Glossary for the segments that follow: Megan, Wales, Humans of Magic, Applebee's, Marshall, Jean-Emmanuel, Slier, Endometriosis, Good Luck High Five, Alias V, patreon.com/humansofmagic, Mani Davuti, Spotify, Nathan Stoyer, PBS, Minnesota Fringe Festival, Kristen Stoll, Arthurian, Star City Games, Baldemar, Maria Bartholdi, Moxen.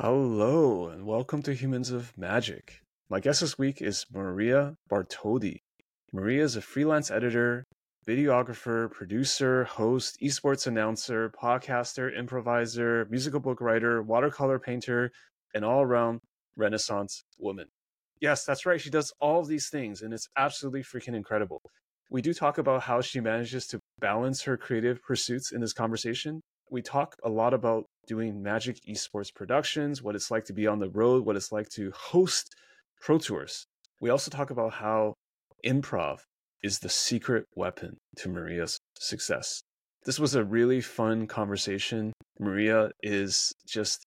Hello, and welcome to Humans of Magic. My guest this week is Maria Bartholdi. Maria is a freelance editor, videographer, producer, host, esports announcer, podcaster, improviser, musical book writer, watercolor painter, and all-around Renaissance woman. Yes, that's right. She does all of these things, and it's absolutely freaking incredible. We do talk about how she manages to balance her creative pursuits in this conversation. We talk a lot about doing Magic esports productions, what it's like to be on the road, what it's like to host pro tours. We also talk about how improv is the secret weapon to Maria's success. This was a really fun conversation. Maria is just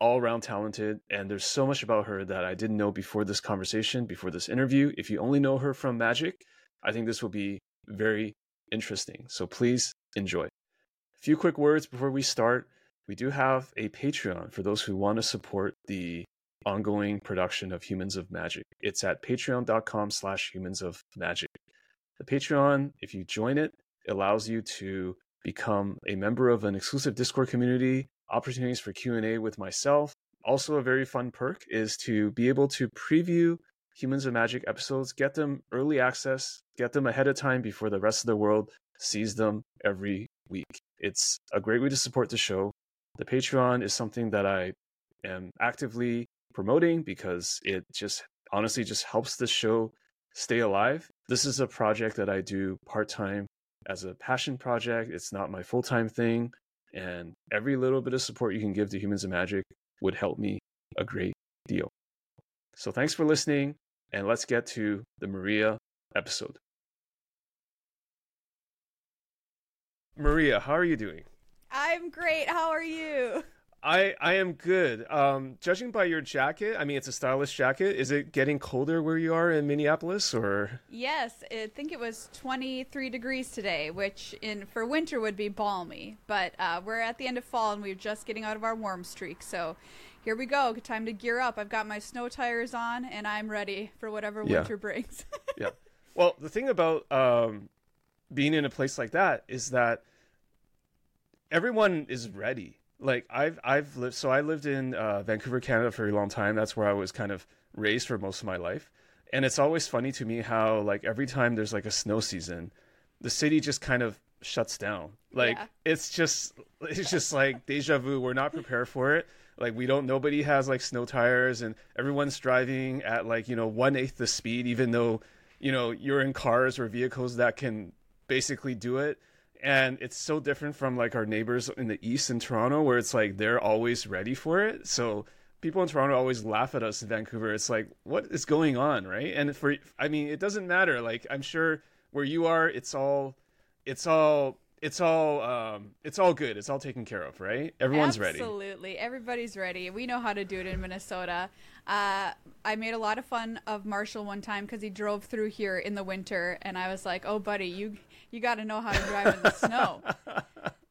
all around talented, and there's so much about her that I didn't know before this conversation, before this interview. If you only know her from Magic, I think this will be very interesting. So please enjoy. A few quick words before we start. We do have a Patreon for those who want to support the ongoing production of Humans of Magic. It's at patreon.com/humansofmagic. The Patreon, if you join it, allows you to become a member of an exclusive Discord community, opportunities for Q&A with myself. Also, a very fun perk is to be able to preview Humans of Magic episodes, get them early access, get them ahead of time before the rest of the world sees them every week. It's a great way to support the show. The Patreon is something that I am actively promoting because it just honestly just helps the show stay alive. This is a project that I do part-time as a passion project. It's not my full-time thing. And every little bit of support you can give to Humans of Magic would help me a great deal. So thanks for listening, and let's get to the Maria episode. Maria, how are you doing? I'm great. How are you? I am good. Judging by your jacket, I mean, it's a stylish jacket. Is it getting colder where you are in Minneapolis, or? Yes, I think it was 23 degrees today, which for winter would be balmy. But we're at the end of fall, and we're just getting out of our warm streak. So here we go. Time to gear up. I've got my snow tires on, and I'm ready for whatever winter brings. Yeah. Well, the thing about being in a place like that is that everyone is ready. Like I've lived, so I lived in Vancouver, Canada for a long time. That's where I was kind of raised for most of my life. And it's always funny to me how like every time there's like a snow season, the city just kind of shuts down. Like it's just like deja vu. We're not prepared for it. Like nobody has like snow tires, and everyone's driving at like, 1/8 the speed, even though, you're in cars or vehicles that can basically do it. And it's so different from like our neighbors in the East in Toronto, where it's like they're always ready for it. So people in Toronto always laugh at us in Vancouver. It's like, what is going on, right? And it doesn't matter. Like I'm sure where you are, it's all good. It's all taken care of, right? Everyone's ready. Absolutely, everybody's ready. We know how to do it in Minnesota. I made a lot of fun of Marshall one time because he drove through here in the winter, and I was like, "Oh, buddy, you got to know how to drive in the snow,"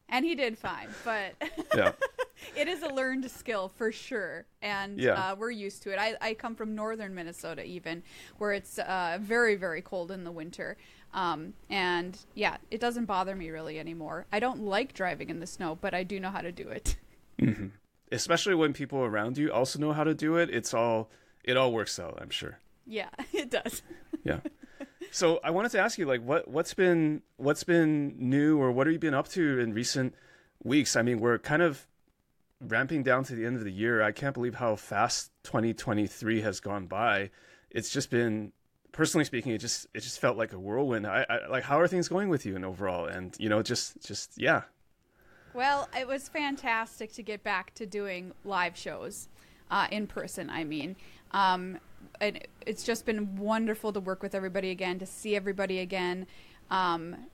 and he did fine. But it is a learned skill for sure, and we're used to it. I come from northern Minnesota, even where it's very, very cold in the winter. And it doesn't bother me really anymore. I don't like driving in the snow, but I do know how to do it. Mm-hmm. Especially when people around you also know how to do it. It all works out, I'm sure. Yeah, it does. Yeah. So I wanted to ask you, like, what's been new, or what have you been up to in recent weeks? I mean, we're kind of ramping down to the end of the year. I can't believe how fast 2023 has gone by. It's just been, personally speaking, it just felt like a whirlwind. I like, how are things going with you and overall? And yeah. Well, it was fantastic to get back to doing live shows in person. I mean, and it's just been wonderful to work with everybody again, to see everybody again.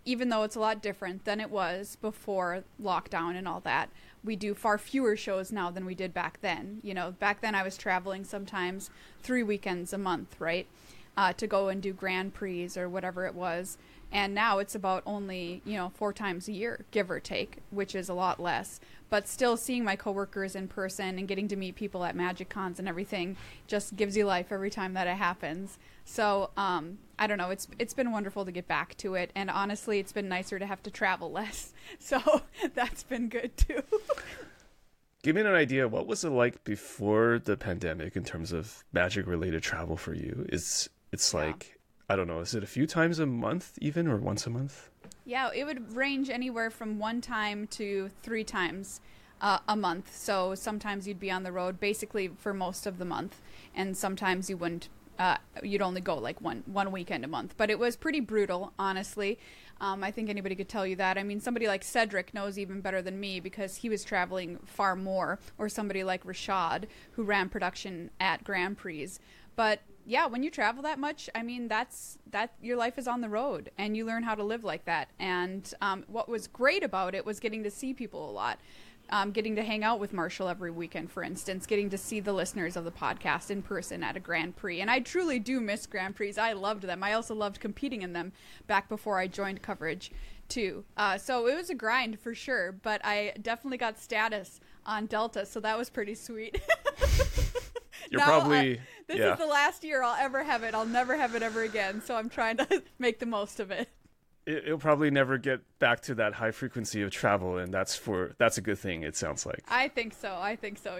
Even though it's a lot different than it was before lockdown and all that, we do far fewer shows now than we did back then. Back then I was traveling sometimes 3 weekends a month, right? To go and do Grand Prix or whatever it was. And now it's about only, 4 times a year, give or take, which is a lot less. But still seeing my coworkers in person and getting to meet people at Magic Cons and everything just gives you life every time that it happens. So, I don't know. It's been wonderful to get back to it. And honestly, it's been nicer to have to travel less. So that's been good too. Give me an idea. What was it like before the pandemic in terms of magic-related travel for you? It's like, I don't know, is it a few times a month even, or once a month? Yeah, it would range anywhere from one time to three times a month. So sometimes you'd be on the road basically for most of the month, and sometimes you wouldn't. You'd only go like one weekend a month. But it was pretty brutal, honestly. I think anybody could tell you that. I mean, somebody like Cedric knows even better than me because he was traveling far more, or somebody like Rashad, who ran production at Grand Prix. But yeah, when you travel that much, I mean, that's your life is on the road, and you learn how to live like that. And what was great about it was getting to see people a lot. Getting to hang out with Marshall every weekend, for instance, getting to see the listeners of the podcast in person at a Grand Prix. And I truly do miss Grand Prix. I loved them. I also loved competing in them back before I joined coverage, too. So it was a grind for sure, but I definitely got status on Delta, so that was pretty sweet. You're now, probably... this is the last year I'll ever have it. I'll never have it ever again, so I'm trying to make the most of it. It'll probably never get back to that high frequency of travel, and that's a good thing, it sounds like. I think so,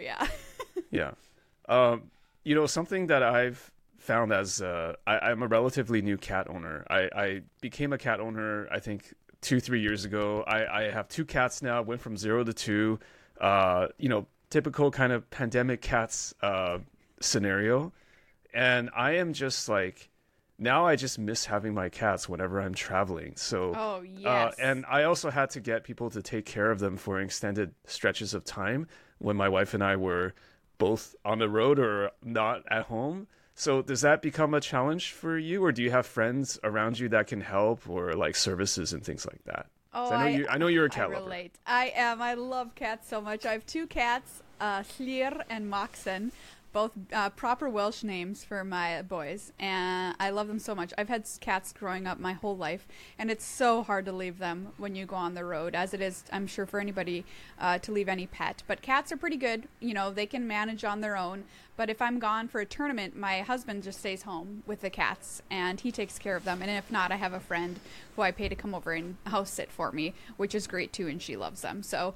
yeah. Yeah. You know, something that I've found as I'm a relatively new cat owner. I became a cat owner, I think, 2-3 years ago. I have two cats now, went from 0 to 2. You know, typical kind of pandemic cats scenario. And I am just like... now I just miss having my cats whenever I'm traveling. So, and I also had to get people to take care of them for extended stretches of time when my wife and I were both on the road or not at home. So does that become a challenge for you, or do you have friends around you that can help, or like services and things like that? Oh, I know you're a cat lover. I relate. I am. I love cats so much. I have two cats, Slier and Moxen. Both proper Welsh names for my boys, and I love them so much. I've had cats growing up my whole life, and it's so hard to leave them when you go on the road, as it is, I'm sure, for anybody to leave any pet. But cats are pretty good. You know, they can manage on their own. But if I'm gone for a tournament, my husband just stays home with the cats, and he takes care of them. And if not, I have a friend who I pay to come over and house sit for me, which is great, too, and she loves them. So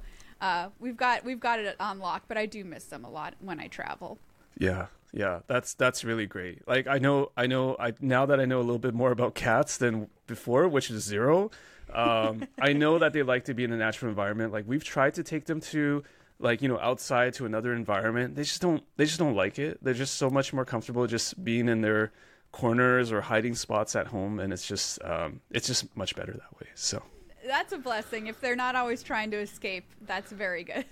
we've got it on lock, but I do miss them a lot when I travel. Yeah, that's really great. Like I know, now that I know a little bit more about cats than before, which is zero. I know that they like to be in a natural environment. Like we've tried to take them to, like, you know, outside to another environment. They just don't like it. They're just so much more comfortable just being in their corners or hiding spots at home, and it's just much better that way. So. That's a blessing. If they're not always trying to escape, that's very good.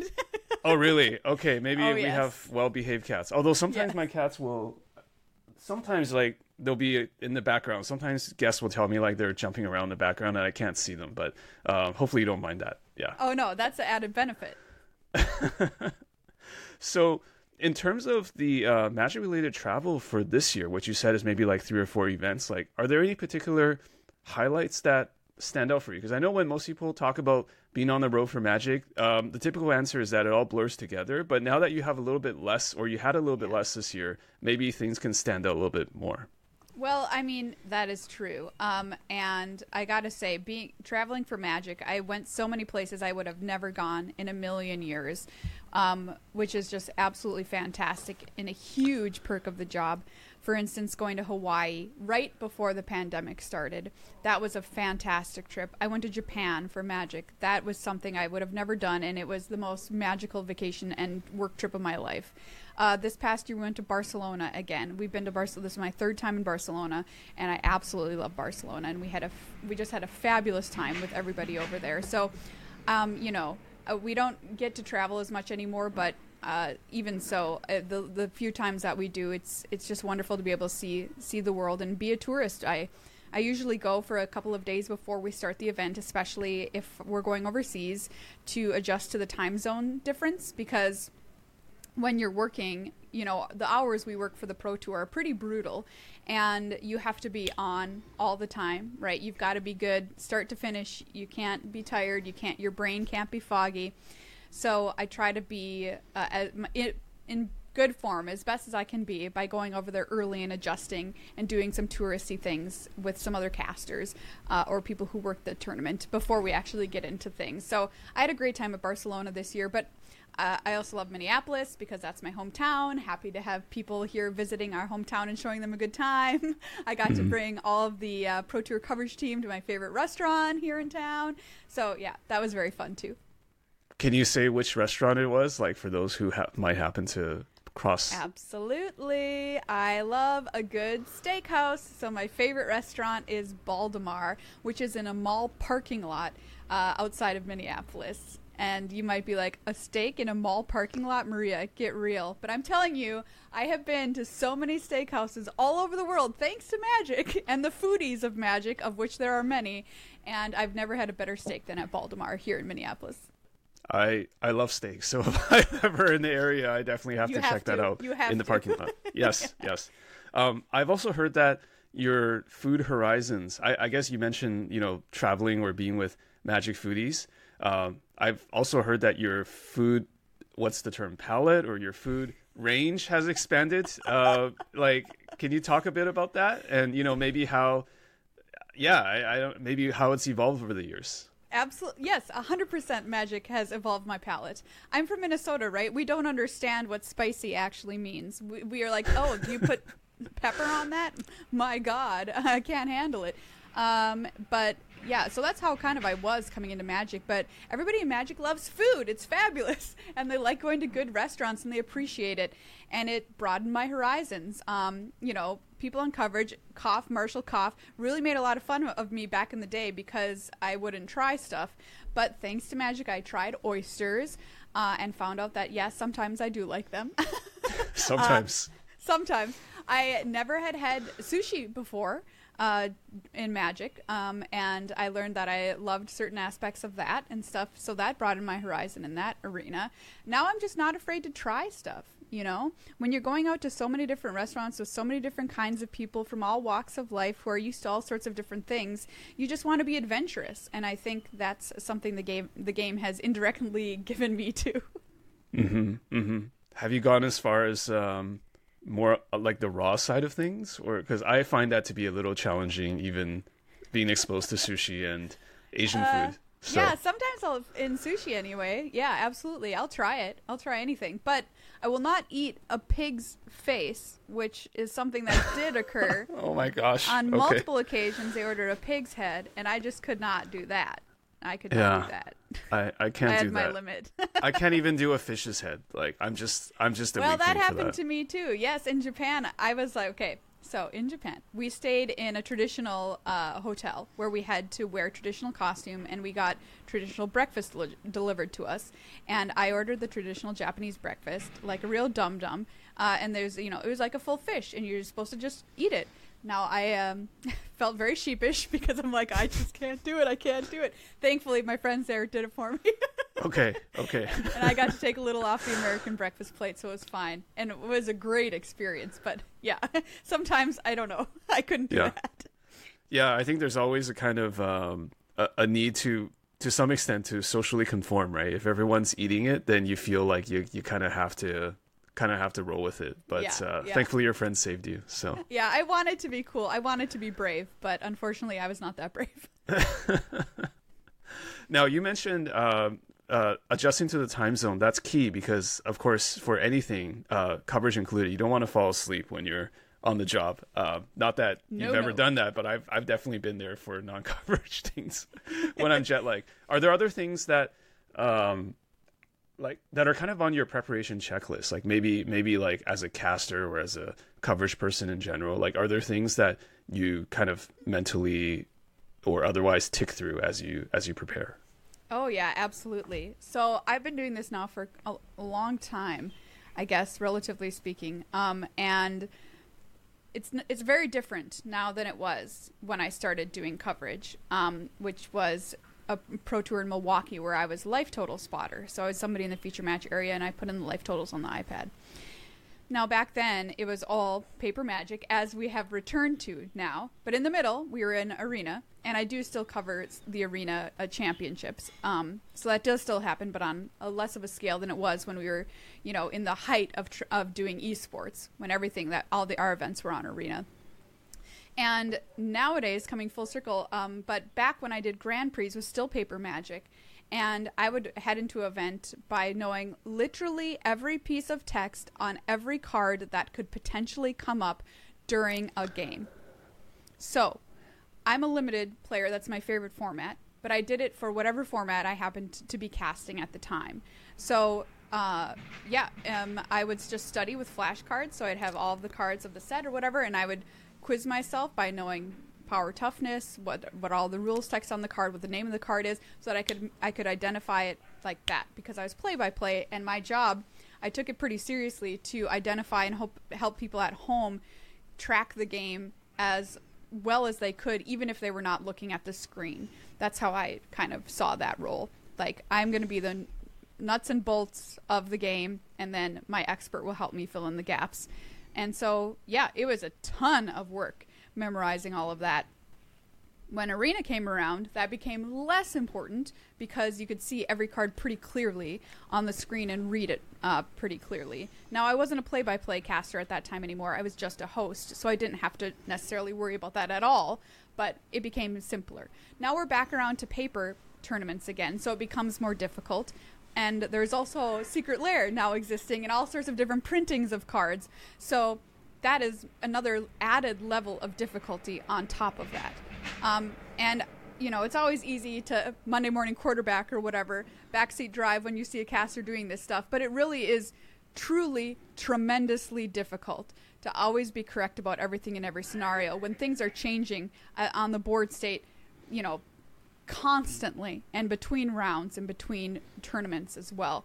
Oh, really? Okay. Maybe we have well-behaved cats. Although sometimes my cats will... sometimes, like, they'll be in the background. Sometimes guests will tell me, like, they're jumping around in the background and I can't see them. But hopefully you don't mind that. Yeah. Oh, no. That's an added benefit. So in terms of the magic-related travel for this year, what you said is maybe, like, 3 or 4 events. Like, are there any particular highlights that stand out for you? Because I know when most people talk about being on the road for magic, the typical answer is that it all blurs together. But now that you have a little bit less, or you had a little bit less this year, maybe things can stand out a little bit more. Well, I mean, that is true. And I gotta say, traveling for magic, I went so many places I would have never gone in a million years, which is just absolutely fantastic and a huge perk of the job. For instance, going to Hawaii right before the pandemic started. That was a fantastic trip. I went to Japan for magic. That was something I would have never done, and it was the most magical vacation and work trip of my life. This past year, we went to Barcelona again. We've been to Barcelona. This is my third time in Barcelona, and I absolutely love Barcelona. And we just had a fabulous time with everybody over there. So, you know, we don't get to travel as much anymore, but even so, the few times that we do, it's just wonderful to be able to see the world and be a tourist. I usually go for a couple of days before we start the event, especially if we're going overseas, to adjust to the time zone difference, because when you're working, you know, the hours we work for the Pro Tour are pretty brutal, and you have to be on all the time, right? You've got to be good start to finish. You can't be tired. Your brain can't be foggy. So I try to be in good form as best as I can be by going over there early and adjusting and doing some touristy things with some other casters or people who work the tournament before we actually get into things. So I had a great time at Barcelona this year, but I also love Minneapolis because that's my hometown. Happy to have people here visiting our hometown and showing them a good time. I got to bring all of the Pro Tour coverage team to my favorite restaurant here in town. So, yeah, that was very fun, too. Can you say which restaurant it was, like, for those who might happen to cross? Absolutely. I love a good steakhouse. So my favorite restaurant is Baldemar, which is in a mall parking lot outside of Minneapolis. And you might be like, a steak in a mall parking lot? Maria, get real. But I'm telling you, I have been to so many steakhouses all over the world, thanks to Magic and the foodies of Magic, of which there are many. And I've never had a better steak than at Baldemar here in Minneapolis. I love steaks. So if I'm ever in the area, I definitely have to check that out in the parking lot. Yes, yes. I've also heard that your food horizons, I guess you mentioned, you know, traveling or being with Magic foodies. I've also heard that your food, what's the term, palette or your food range has expanded. Like, can you talk a bit about that? And, you know, maybe how, I don't, maybe how it's evolved over the years. Absolutely. Yes, 100% Magic has evolved my palate. I'm from Minnesota, right? We don't understand what spicy actually means. We are like, oh, do you put pepper on that? My God, I can't handle it. But yeah, so that's how kind of I was coming into Magic. But everybody in Magic loves food. It's fabulous. And they like going to good restaurants and they appreciate it. And it broadened my horizons. You know, people on coverage, Koff, Marshall, Koff, really made a lot of fun of me back in the day because I wouldn't try stuff. But thanks to Magic, I tried oysters and found out that, yes, sometimes I do like them. Sometimes. I never had sushi before. In Magic, and I learned that I loved certain aspects of that and stuff, so that broadened my horizon in that arena. Now I'm just not afraid to try stuff, you know? When you're going out to so many different restaurants with so many different kinds of people from all walks of life who are used to all sorts of different things, you just want to be adventurous, and I think that's something the game has indirectly given me to. Have you gone as far as... more like the raw side of things, or because I find that to be a little challenging, even being exposed to sushi and Asian food. So. Yeah, sometimes I'll in sushi anyway. Yeah, absolutely. I'll try it. I'll try anything, but I will not eat a pig's face, which is something that did occur. Oh my gosh! On multiple occasions, they ordered a pig's head, and I just could not do that. I could not do that. I can't do that. I had my limit. I can't even do a fish's head. Like I'm just a weak thing for that. Well, that happened to me too. Yes, in Japan, I was like, okay. So in Japan, we stayed in a traditional hotel where we had to wear traditional costume, and we got traditional breakfast delivered to us. And I ordered the traditional Japanese breakfast, like a real dum-dum. And there's, you know, it was like a full fish, and you're supposed to just eat it. Now, I felt very sheepish because I'm like, I just can't do it. I can't do it. Thankfully, my friends there did it for me. Okay. And I got to take a little off the American breakfast plate, so it was fine. And it was a great experience. But, yeah, sometimes, I don't know, I couldn't do that. Yeah, I think there's always a kind of a need to some extent, to socially conform, right? If everyone's eating it, then you feel like you kind of have to roll with it, but thankfully your friends saved you. So I wanted to be cool, I wanted to be brave, but unfortunately I was not that brave. Now you mentioned adjusting to the time zone. That's key because, of course, for anything, coverage included, you don't want to fall asleep when you're on the job. Not that you've ever done that, but I've definitely been there for non-coverage things when I'm jet lagged. Are there other things that that are kind of on your preparation checklist? Like maybe like as a caster or as a coverage person in general, like are there things that you kind of mentally or otherwise tick through as you prepare? Oh yeah, absolutely. So I've been doing this now for a long time, I guess, relatively speaking. And it's very different now than it was when I started doing coverage, which was a pro tour in Milwaukee where I was life total spotter. So I was somebody in the feature match area and I put in the life totals on the iPad. Now back then it was all paper Magic, as we have returned to now, but in the middle we were in arena, and I do still cover the arena championships. So that does still happen, but on a less of a scale than it was when we were, you know, in the height of doing esports, when everything that our events were on arena. And nowadays, coming full circle, but back when I did Grand Prix was still paper Magic, And I would head into an event by knowing literally every piece of text on every card that could potentially come up during a game. So I'm a limited player. That's my favorite format. But I did it for whatever format I happened to be casting at the time. So, I would just study with flashcards. So I'd have all of the cards of the set or whatever. And I would quiz myself by knowing power, toughness, what all the rules text on the card, what the name of the card is, so that I could identify it like that, because I was play-by-play, and my job, I took it pretty seriously to identify and help people at home track the game as well as they could, even if they were not looking at the screen. That's how I kind of saw that role. Like, I'm going to be the nuts and bolts of the game, and then my expert will help me fill in the gaps. And so, yeah, it was a ton of work memorizing all of that. When Arena came around, that became less important because you could see every card pretty clearly on the screen and read it pretty clearly. Now, I wasn't a play-by-play caster at that time anymore. I was just a host, so I didn't have to necessarily worry about that at all, but it became simpler. Now we're back around to paper tournaments again, so it becomes more difficult. And there's also Secret Lair now existing and all sorts of different printings of cards. So that is another added level of difficulty on top of that. It's always easy to Monday morning quarterback or whatever, backseat drive when you see a caster doing this stuff, but it really is truly tremendously difficult to always be correct about everything in every scenario when things are changing on the board state, you know, constantly and between rounds and between tournaments as well.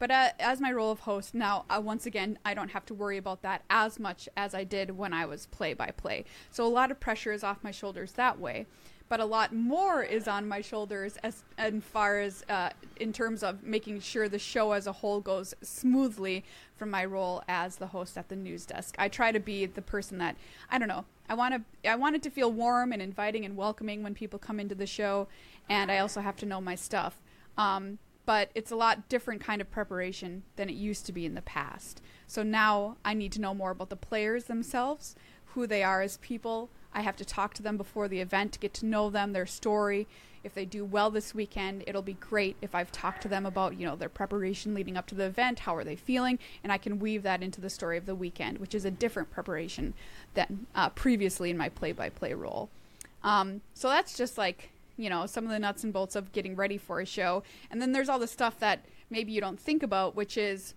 But as my role of host now, once again, I don't have to worry about that as much as I did when I was play-by-play. So a lot of pressure is off my shoulders that way, but a lot more is on my shoulders as far as in terms of making sure the show as a whole goes smoothly from my role as the host at the news desk. I try to be the person that, I want it to feel warm and inviting and welcoming when people come into the show, and I also have to know my stuff. But it's a lot different kind of preparation than it used to be in the past. So now I need to know more about the players themselves, who they are as people. I have to talk to them before the event to get to know them, their story. If they do well this weekend, it'll be great if I've talked to them about, you know, their preparation leading up to the event, how are they feeling, and I can weave that into the story of the weekend, which is a different preparation than previously in my play-by-play role. So that's just like, you know, some of the nuts and bolts of getting ready for a show. And then there's all the stuff that maybe you don't think about, which is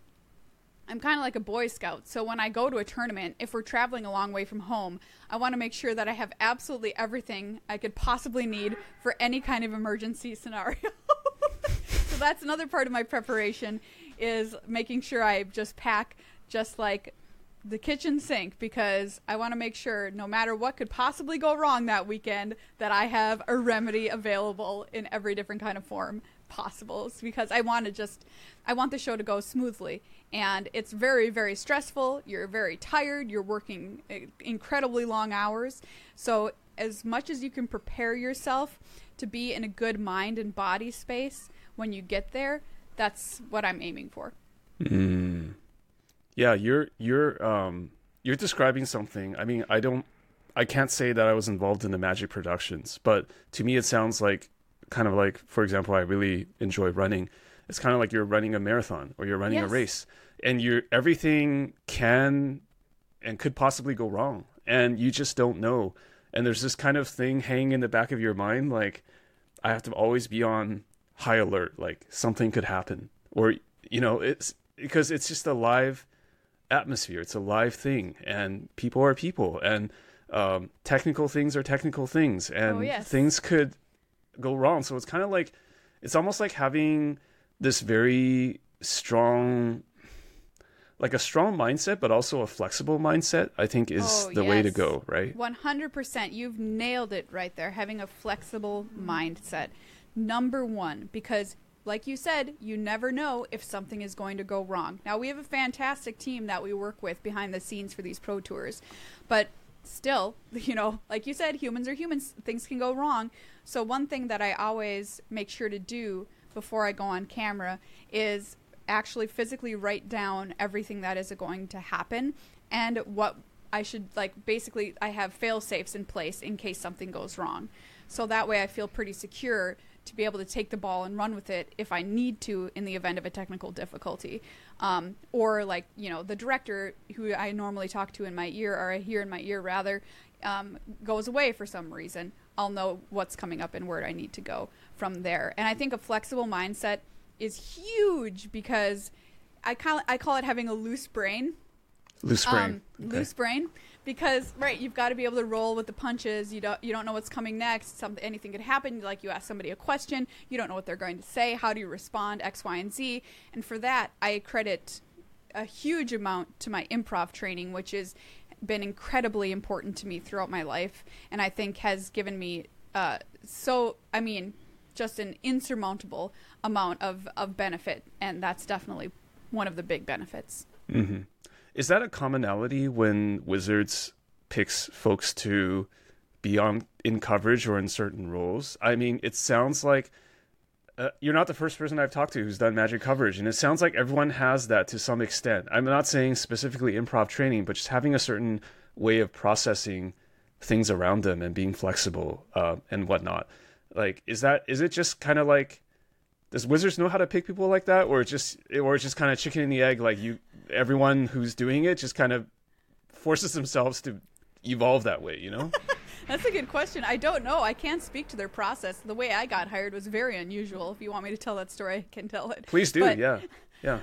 I'm kind of like a Boy Scout. So when I go to a tournament, if we're traveling a long way from home, I want to make sure that I have absolutely everything I could possibly need for any kind of emergency scenario. So that's another part of my preparation, is making sure I just pack just like the kitchen sink, because I want to make sure no matter what could possibly go wrong that weekend that I have a remedy available in every different kind of form possible, because I want the show to go smoothly. And it's very, very stressful. You're very tired. You're working incredibly long hours. So as much as you can prepare yourself to be in a good mind and body space when you get there, that's what I'm aiming for. Mm. Yeah, you're describing something. I mean, I can't say that I was involved in the Magic productions, but to me it sounds like, kind of like, for example, I really enjoy running. It's kind of like you're running a marathon or you're running a race, and everything can and could possibly go wrong, and you just don't know. And there's this kind of thing hanging in the back of your mind, like I have to always be on high alert, like something could happen, or you know, it's because it's just a live atmosphere, it's a live thing, and people are people, and technical things are technical things, and things could go wrong. So it's kind of like, it's almost like having this very strong, like a strong mindset, but also a flexible mindset, I think is the way to go, right? 100%. You've nailed it right there. Having a flexible mindset, number one, because like you said, you never know if something is going to go wrong. Now, we have a fantastic team that we work with behind the scenes for these pro tours. But still, you know, like you said, humans are humans. Things can go wrong. So one thing that I always make sure to do before I go on camera is actually physically write down everything that is going to happen and what I should, like, basically I have fail-safes in place in case something goes wrong. So that way I feel pretty secure to be able to take the ball and run with it if I need to in the event of a technical difficulty. Or like, you know, the director who I normally talk to in my ear, or I hear in my ear rather, goes away for some reason. I'll know what's coming up and where I need to go from there. And I think a flexible mindset is huge because I call it having a loose brain. Loose brain. Okay. Loose brain, because right, you've got to be able to roll with the punches. You don't know what's coming next. Anything could happen. Like, you ask somebody a question, you don't know what they're going to say. How do you respond? X, Y, and Z. And for that, I credit a huge amount to my improv training, which has been incredibly important to me throughout my life, and I think has given me just an insurmountable amount of benefit, and that's definitely one of the big benefits. Mm-hmm. Is that a commonality when Wizards picks folks to be in coverage or in certain roles? I mean, it sounds like you're not the first person I've talked to who's done Magic coverage, and it sounds like everyone has that to some extent. I'm not saying specifically improv training, but just having a certain way of processing things around them and being flexible and whatnot. Like, is it just kind of like, does Wizards know how to pick people like that, or it's just kind of chicken and the egg? Like, everyone who's doing it just kind of forces themselves to evolve that way, you know? That's a good question. I don't know. I can't speak to their process. The way I got hired was very unusual. If you want me to tell that story, I can tell it. Please do. But, yeah. Yeah.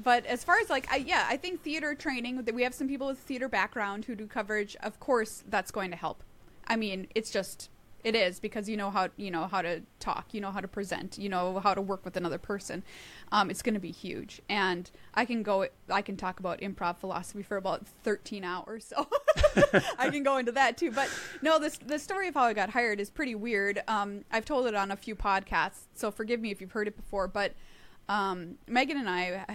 But as far as like, I think theater training, that we have some people with theater background who do coverage. Of course, that's going to help. I mean, it is, because you know how to talk, you know how to present, you know how to work with another person. It's going to be huge, and I can talk about improv philosophy for about 13 hours, so I can go into that too. But no, the story of how I got hired is pretty weird. I've told it on a few podcasts, so forgive me if you've heard it before. But Megan and I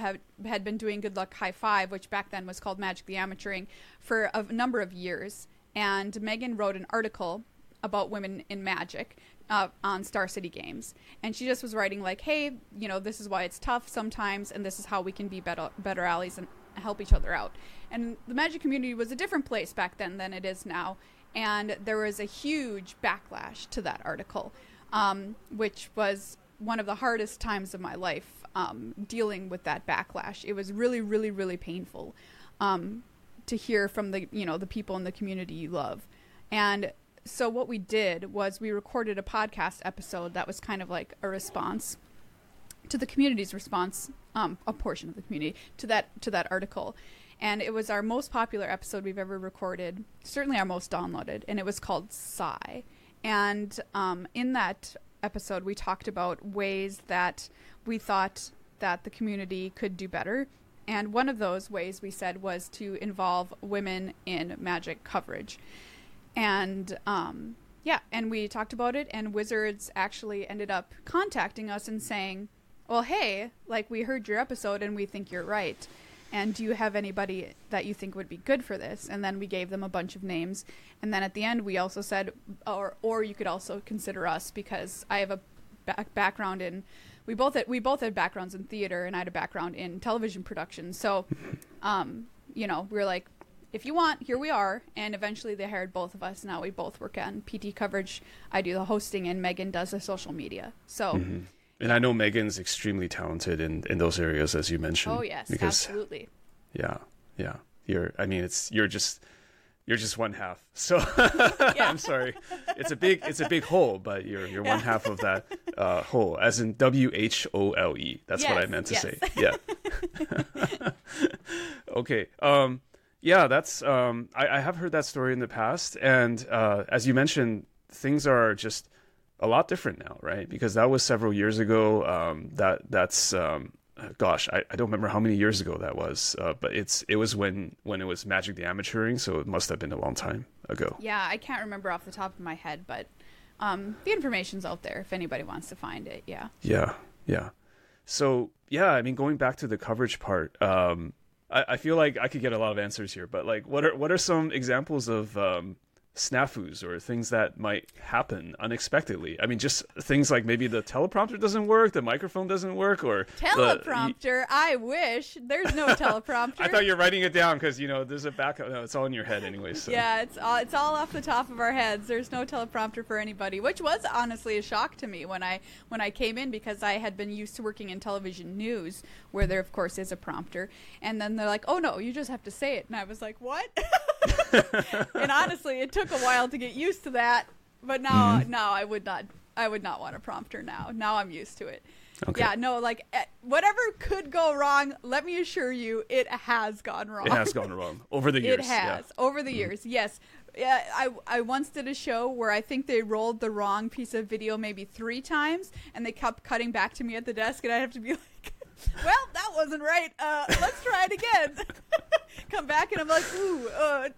had been doing Good Luck High Five, which back then was called Magic the Amateuring, for a number of years, and Megan wrote an article about women in magic on Star City Games. And she just was writing like, hey, you know, this is why it's tough sometimes, and this is how we can be better allies and help each other out. And the magic community was a different place back then than it is now. And there was a huge backlash to that article, which was one of the hardest times of my life, dealing with that backlash. It was really, really, really painful to hear from the people in the community you love. And so what we did was we recorded a podcast episode that was kind of like a response to the community's response, a portion of the community to that article. And it was our most popular episode we've ever recorded, certainly our most downloaded, and it was called Sigh. And in that episode, we talked about ways that we thought that the community could do better. And one of those ways we said was to involve women in magic coverage. And and we talked about it, and Wizards actually ended up contacting us and saying, well, hey, like, we heard your episode and we think you're right. And do you have anybody that you think would be good for this? And then we gave them a bunch of names. And then at the end, we also said, or you could also consider us, because I have a background in, we both had backgrounds in theater, and I had a background in television production. So, we were like, if you want, here we are. And eventually they hired both of us. Now we both work on PT coverage. I do the hosting, and Megan does the social media. So, mm-hmm. And I know Megan's extremely talented in those areas, as you mentioned. Oh yes, absolutely. Yeah. You're just one half. So I'm sorry, it's a big hole, but you're one half of that hole, as in WHOLE. That's what I meant to say. Yeah. Okay. Yeah, that's I have heard that story in the past, and as you mentioned, things are just a lot different now, right? Because that was several years ago. I don't remember how many years ago that was, but it was when it was Magic the Amateuring, so it must have been a long time ago. Yeah, I can't remember off the top of my head, but the information's out there if anybody wants to find it. Yeah. So yeah, I mean, going back to the coverage part. I feel like I could get a lot of answers here, but like, what are some examples of snafus or things that might happen unexpectedly. I mean, just things like maybe the teleprompter doesn't work, the microphone doesn't work, or teleprompter. I wish there's no teleprompter. I thought you're writing it down because, you know, there's a backup. No, it's all in your head anyway. So. Yeah, it's all off the top of our heads. There's no teleprompter for anybody, which was honestly a shock to me when I came in, because I had been used to working in television news where there, of course, is a prompter. And then they're like, oh, no, you just have to say it. And I was like, what? And honestly, it took a while to get used to that, but now, mm-hmm. now I would not want a prompter now. Now I'm used to it. Okay. Yeah, no, like whatever could go wrong, let me assure you, it has gone wrong. It has gone wrong over the years. It has over the years. Yes. Yeah, I once did a show where I think they rolled the wrong piece of video maybe 3 times, and they kept cutting back to me at the desk, and I'd have to be like, well, that wasn't right. Let's try it again. Come back, and I'm like, ooh,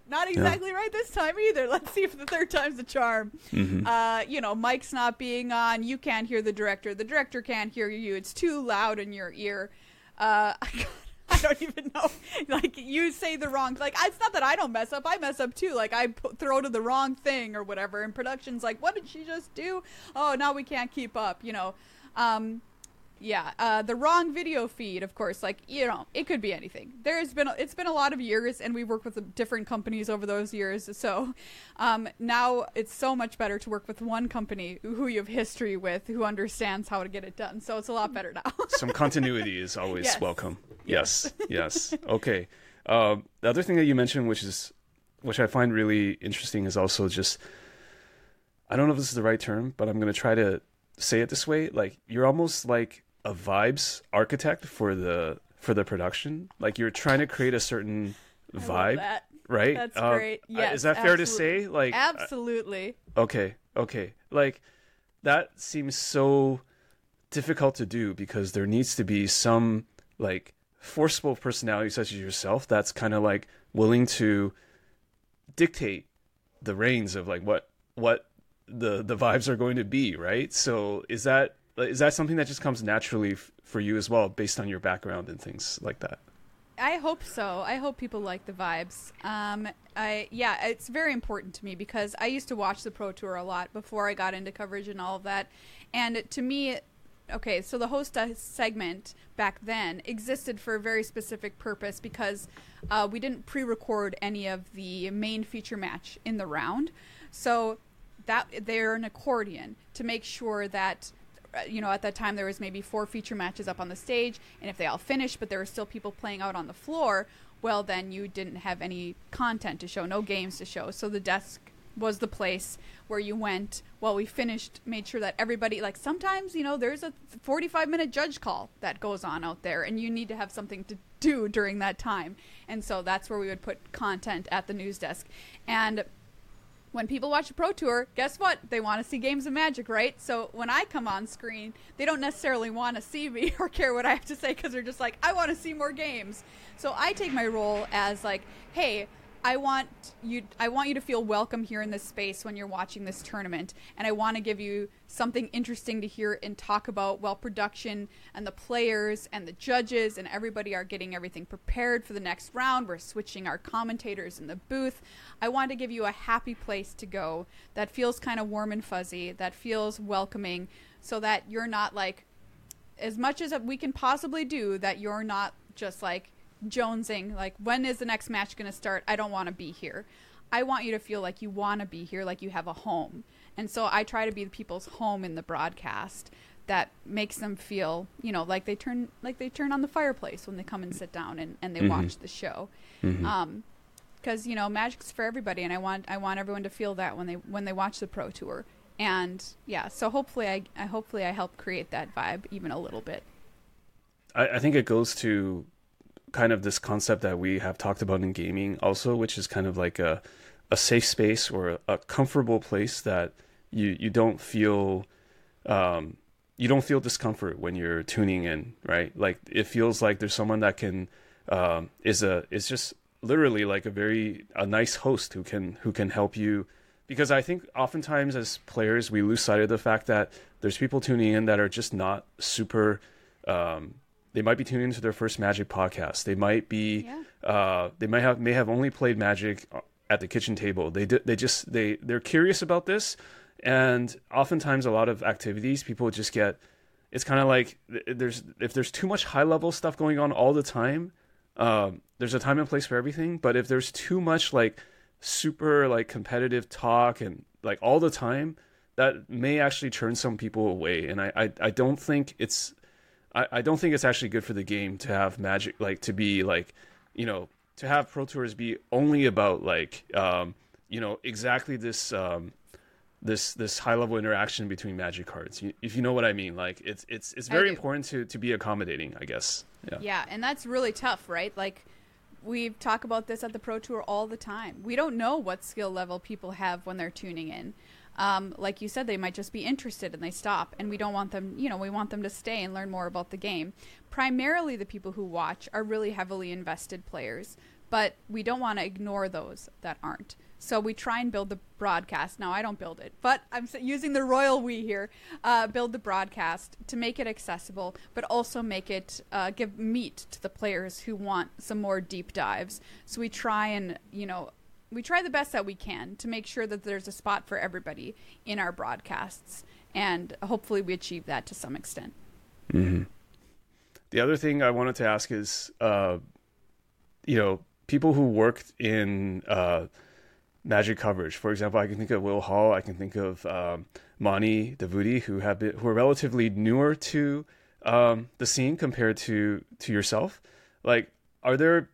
not exactly right this time either. Let's see if the 3rd time's the charm. Mm-hmm. You know, mic's not being on. You can't hear the director. The director can't hear you. It's too loud in your ear. I don't even know. Like, you say the wrong. Like, it's not that I don't mess up. I mess up, too. Like, I throw to the wrong thing or whatever. And production's like, what did she just do? Oh, now we can't keep up, you know. Yeah, the wrong video feed, of course, like, you know, it could be anything. It's been a lot of years, and we work with different companies over those years. So now it's so much better to work with one company who you have history with, who understands how to get it done. So it's a lot better now. Some continuity is always welcome. Yes. Okay. The other thing that you mentioned, which I find really interesting, is also just, I don't know if this is the right term, but I'm going to try to say it this way. Like, you're almost like a vibes architect for the production. Like, you're trying to create a certain vibe, that. Right? That's great. Yes, is that fair to say? Like, absolutely. Okay. Like, that seems so difficult to do, because there needs to be some like forceful personality such as yourself that's kind of like willing to dictate the reins of like what the vibes are going to be, right? So is that something that just comes naturally for you as well, based on your background and things like that? I hope so. I hope people like the vibes. It's very important to me, because I used to watch the Pro Tour a lot before I got into coverage and all of that. And to me, okay, so the host segment back then existed for a very specific purpose, because we didn't pre-record any of the main feature match in the round. So that they're an accordion to make sure that, you know, at that time there was maybe 4 feature matches up on the stage, and if they all finished but there were still people playing out on the floor, well, then you didn't have any content to show, no games to show. So the desk was the place where you went while we finished, made sure that everybody, like, sometimes, you know, there's a 45-minute judge call that goes on out there, and you need to have something to do during that time. And so that's where we would put content at the news desk. And when people watch the Pro Tour, guess what? They want to see games of Magic, right? So when I come on screen, they don't necessarily want to see me or care what I have to say, because they're just like, I want to see more games. So I take my role as like, hey, I want you to feel welcome here in this space when you're watching this tournament, and I want to give you something interesting to hear and talk about while production and the players and the judges and everybody are getting everything prepared for the next round. We're switching our commentators in the booth. I want to give you a happy place to go that feels kind of warm and fuzzy, that feels welcoming, so that you're not like, as much as we can possibly do, that you're not just like jonesing, like, when is the next match going to start? I don't want to be here. I want you to feel like you want to be here, like you have a home. And so I try to be the people's home in the broadcast that makes them feel, you know, like they turn on the fireplace when they come and sit down and they mm-hmm. watch the show. Mm-hmm. Because, you know, Magic's for everybody, and I want everyone to feel that when they watch the Pro Tour. And yeah, so hopefully I help create that vibe even a little bit. I think it goes to kind of this concept that we have talked about in gaming also, which is kind of like a safe space, or a comfortable place that you don't feel discomfort when you're tuning in, right? Like, it feels like there's someone that can is just literally like a nice host who can help you. Because I think oftentimes as players, we lose sight of the fact that there's people tuning in that are just not super they might be tuning into their first Magic podcast. They might have only played Magic at the kitchen table. They're curious about this, and oftentimes a lot of activities people just get. It's kind of like if there's too much high level stuff going on all the time, there's a time and place for everything. But if there's too much like super like competitive talk and like all the time, that may actually turn some people away. And I don't think it's actually good for the game to have Magic to have Pro Tours be only about exactly this. This high level interaction between Magic cards, if you know what I mean. Like it's very important to be accommodating, I guess. Yeah, and that's really tough, right? Like we talk about this at the Pro Tour all the time. We don't know what skill level people have when they're tuning in. Like you said, they might just be interested and they stop, and we don't want them. We want them to stay and learn more about the game. Primarily, the people who watch are really heavily invested players, but we don't want to ignore those that aren't. So we try and build the broadcast. Now, I don't build it, but I'm using the royal we here. Build the broadcast to make it accessible, but also make it give meat to the players who want some more deep dives. So we try and, we try the best that we can to make sure that there's a spot for everybody in our broadcasts. And hopefully we achieve that to some extent. Mm-hmm. The other thing I wanted to ask is, people who worked in... Magic coverage. For example, I can think of Will Hall. I can think of Mani Davuti, who are relatively newer to the scene compared to yourself. Like, are there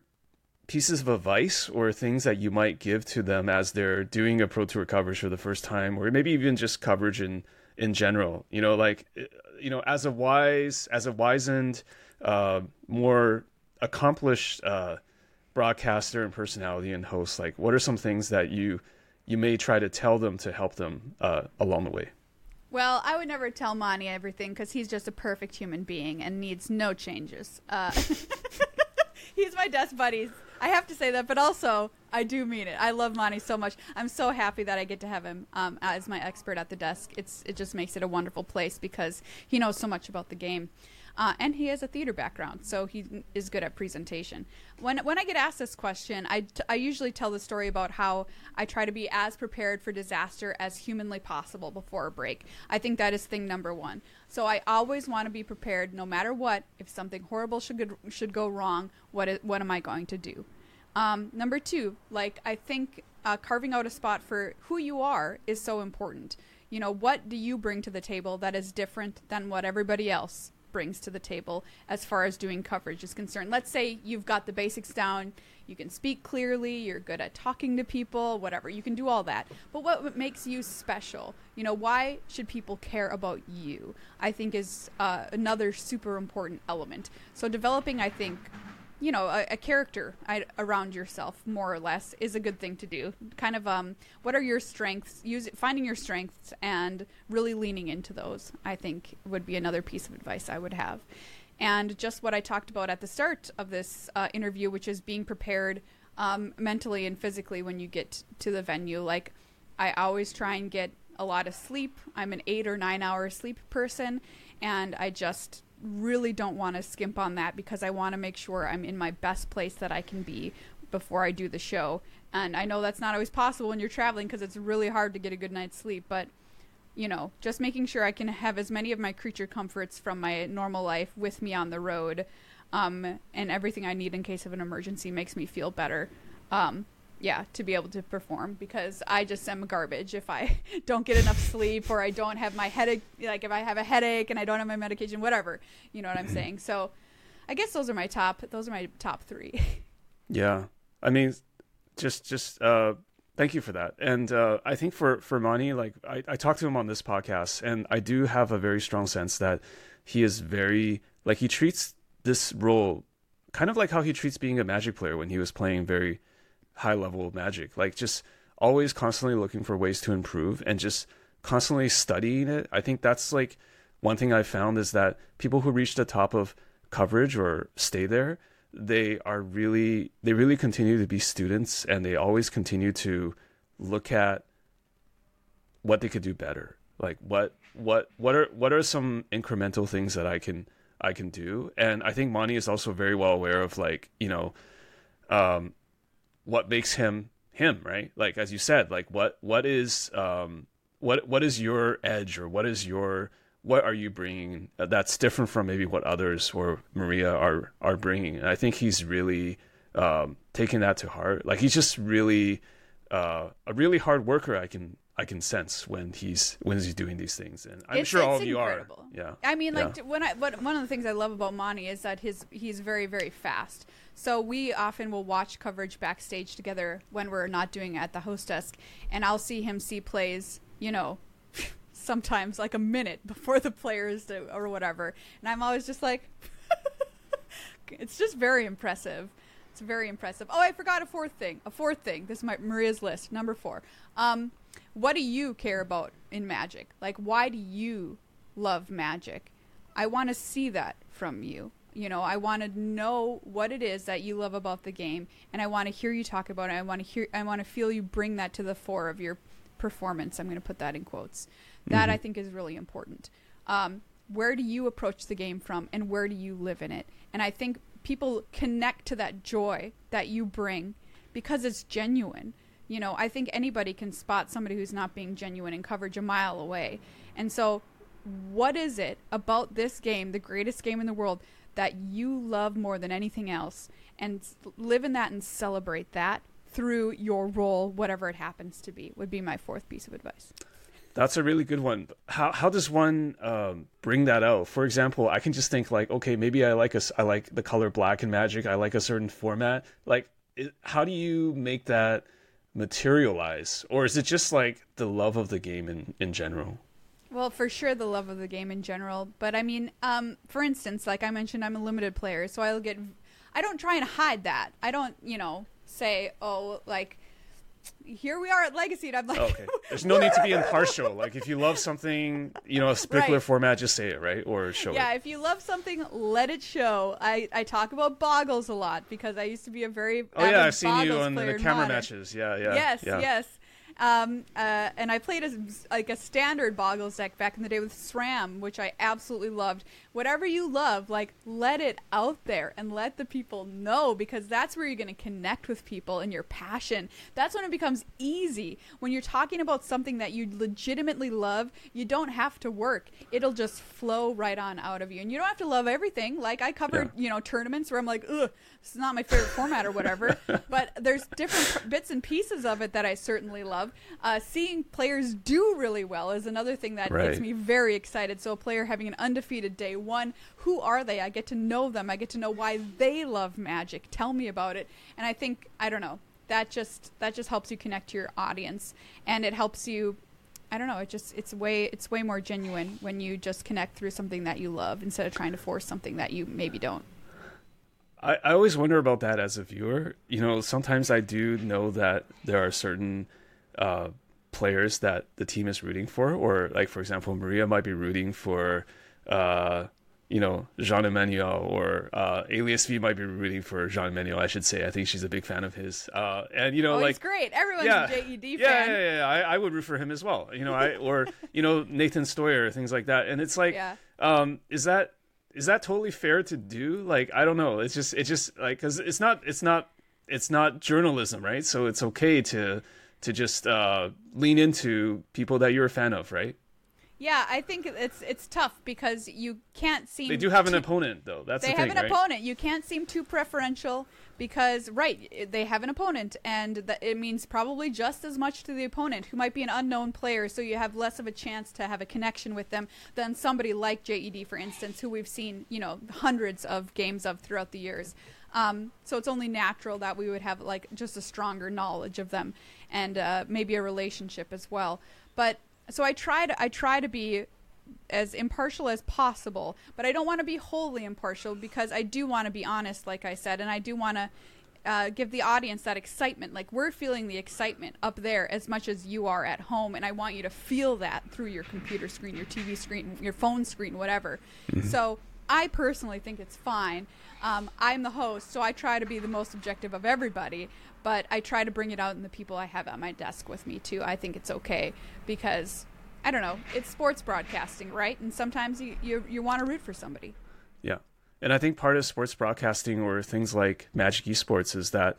pieces of advice or things that you might give to them as they're doing a Pro Tour coverage for the first time, or maybe even just coverage in general? As a wizened, more accomplished broadcaster and personality and host, like what are some things that you may try to tell them to help them along the way? Well, I would never tell Mani everything because he's just a perfect human being and needs no changes. He's my best buddies. I have to say that, but also I do mean it. I love Mani so much. I'm so happy that I get to have him as my expert at the desk. It just makes it a wonderful place because he knows so much about the game. And he has a theater background, so he is good at presentation. When I get asked this question, I usually tell the story about how I try to be as prepared for disaster as humanly possible before a break. I think that is thing number one. So I always want to be prepared no matter what. If something horrible should go wrong, what am I going to do? Number two, I think carving out a spot for who you are is so important. What do you bring to the table that is different than what everybody else brings to the table as far as doing coverage is concerned? Let's say you've got the basics down, you can speak clearly, you're good at talking to people, whatever, you can do all that. But what makes you special? Why should people care about you? I think is another super important element. So developing, I think, a character around yourself more or less is a good thing to do. Kind of what are your strengths, finding your strengths and really leaning into those, I think would be another piece of advice I would have. And just what I talked about at the start of this interview, which is being prepared mentally and physically when you get to the venue. Like I always try and get a lot of sleep. I'm an 8 or 9 hour sleep person, and I just really don't want to skimp on that because I want to make sure I'm in my best place that I can be before I do the show. And I know that's not always possible when you're traveling because it's really hard to get a good night's sleep, but just making sure I can have as many of my creature comforts from my normal life with me on the road, and everything I need in case of an emergency makes me feel better to be able to perform, because I just am garbage if I don't get enough sleep or I don't have my headache, like if I have a headache and I don't have my medication, whatever, you know what I'm saying? So I guess those are my top three. Yeah. I mean, just thank you for that. And I think for Mani, I talked to him on this podcast, and I do have a very strong sense that he is very, he treats this role kind of like how he treats being a Magic player when he was playing very high level of Magic, just always constantly looking for ways to improve and just constantly studying it. I think that's one thing I found is that people who reach the top of coverage or stay there, they really continue to be students, and they always continue to look at what they could do better. What are some incremental things that I can do? And I think Mani is also very well aware of what makes him him, right? Like, as you said, like what is your edge, or what are you bringing that's different from maybe what others or Maria are bringing? And I think he's really taking that to heart. Like, he's just really a really hard worker. I can sense when he's doing these things, and I'm sure all of you are. Yeah. I mean, like one of the things I love about Mani is that he's very, very fast. So we often will watch coverage backstage together when we're not doing it at the host desk, and I'll see him see plays, you know, sometimes like a minute before the players do or whatever, and I'm always just like, it's just very impressive. It's very impressive. Oh, I forgot a fourth thing. This is Maria's list, number 4. What do you care about in magic? Like, why do you love magic? I want to see that from you. You know, I want to know what it is that you love about the game, and I want to hear you talk about it. I want to feel you bring that to the fore of your performance. I'm going to put that in quotes. That, I think, is really important. Where do you approach the game from, and where do you live in it? And I think people connect to that joy that you bring because it's genuine. You know, I think anybody can spot somebody who's not being genuine in coverage a mile away. And so what is it about this game, the greatest game in the world, that you love more than anything else? And live in that and celebrate that through your role, whatever it happens to be, would be my 4th piece of advice. That's a really good one. How does one bring that out? For example, I can just think like, okay, maybe I like the color black in Magic. I like a certain format. Like, how do you make that materialize? Or is it just like the love of the game in general? Well, for sure the love of the game in general. But I mean, for instance, like I mentioned, I'm a limited player. So I don't try and hide that. I don't, say, oh, like, here we are at Legacy, and I'm like, okay. There's no need to be impartial. Like, if you love something, a particular format, just say it, right? Or show it. Yeah, if you love something, let it show. I talk about Boggles a lot because I used to be a very avid I've seen Boggles you on the camera modern. Matches. Yeah. Yes. And I played a standard Boggles deck back in the day with SRAM, which I absolutely loved. Whatever you love, like, let it out there and let the people know, because that's where you're going to connect with people and your passion. That's when it becomes easy. When you're talking about something that you legitimately love, you don't have to work. It'll just flow right on out of you. And you don't have to love everything. Like, I covered, tournaments where I'm like, ugh, this is not my favorite format or whatever. But there's different bits and pieces of it that I certainly love. Seeing players do really well is another thing that gets me very excited. So a player having an undefeated day one, who are they? I get to know them. I get to know why they love Magic. Tell me about it. And I think, I don't know, that just helps you connect to your audience. And it helps you, I don't know, it's way more genuine when you just connect through something that you love instead of trying to force something that you maybe don't. I always wonder about that as a viewer. Sometimes I do know that there are certain players that the team is rooting for, or like, for example, Maria might be rooting for Jean-Emmanuel, or Alias V might be rooting for Jean-Emmanuel, I should say. I think she's a big fan of his. He's great. Everyone's a JED fan. Yeah. I would root for him as well. Nathan Stoyer, things like that. And it's like, is that totally fair to do? Like, I don't know. It's just like, cause it's not journalism, right? So it's okay to just lean into people that you're a fan of, right? Yeah, I think it's tough because you can't seem... They do have an opponent, though. That's the thing, right? They have an opponent. You can't seem too preferential because, they have an opponent, and it means probably just as much to the opponent, who might be an unknown player, so you have less of a chance to have a connection with them than somebody like JED, for instance, who we've seen, hundreds of games of throughout the years. So it's only natural that we would have like just a stronger knowledge of them and maybe a relationship as well. But so I try to be as impartial as possible, but I don't want to be wholly impartial because I do want to be honest, like I said, and I do want to give the audience that excitement. Like, we're feeling the excitement up there as much as you are at home, and I want you to feel that through your computer screen, your TV screen, your phone screen, whatever. So I personally think it's fine. I'm the host, so I try to be the most objective of everybody, but I try to bring it out in the people I have at my desk with me, too. I think it's okay because, I don't know, it's sports broadcasting, right? And sometimes you want to root for somebody. Yeah, and I think part of sports broadcasting or things like Magic Esports is that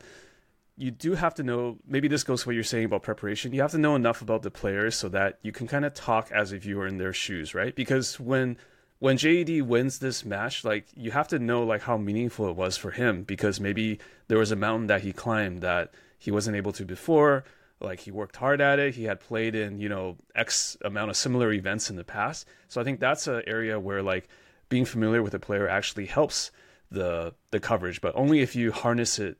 you do have to know, maybe this goes to what you're saying about preparation, you have to know enough about the players so that you can kind of talk as if you were in their shoes, right? Because when JD wins this match, like, you have to know, like, how meaningful it was for him, because maybe there was a mountain that he climbed that he wasn't able to before. Like, he worked hard at it. He had played in, you know, X amount of similar events in the past. So I think that's an area where, like, being familiar with a player actually helps the coverage, but only if you harness it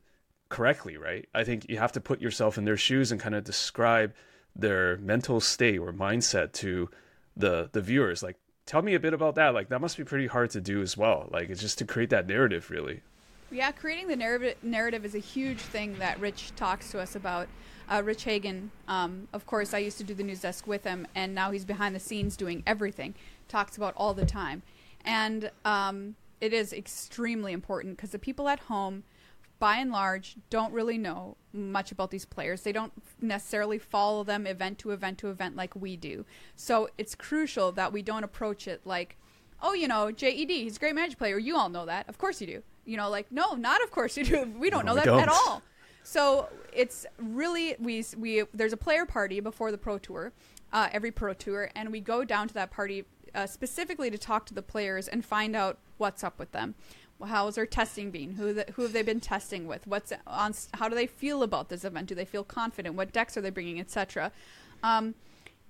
correctly, right? I think you have to put yourself in their shoes and kind of describe their mental state or mindset to the viewers. Like, tell me a bit about that. Like, that must be pretty hard to do as well. Like, it's just to create that narrative, really. Yeah, creating the narrative is a huge thing that Rich talks to us about. Rich Hagon, of course, I used to do the news desk with him, and now he's behind the scenes doing everything. Talks about all the time. And it is extremely important, because the people at home, by and large, don't really know much about these players. They don't necessarily follow them event to event to event like we do. So it's crucial that we don't approach it like, oh, you know, JED, he's a great Magic player. You all know that. Of course you do. You know, like, no, not of course you do. We don't know that at all. So it's really, we there's a player party before the Pro Tour, every Pro Tour, and we go down to that party specifically to talk to the players and find out what's up with them. How is their testing been? Who have they been testing with? What's on? How do they feel about this event? Do they feel confident? What decks are they bringing, etc.?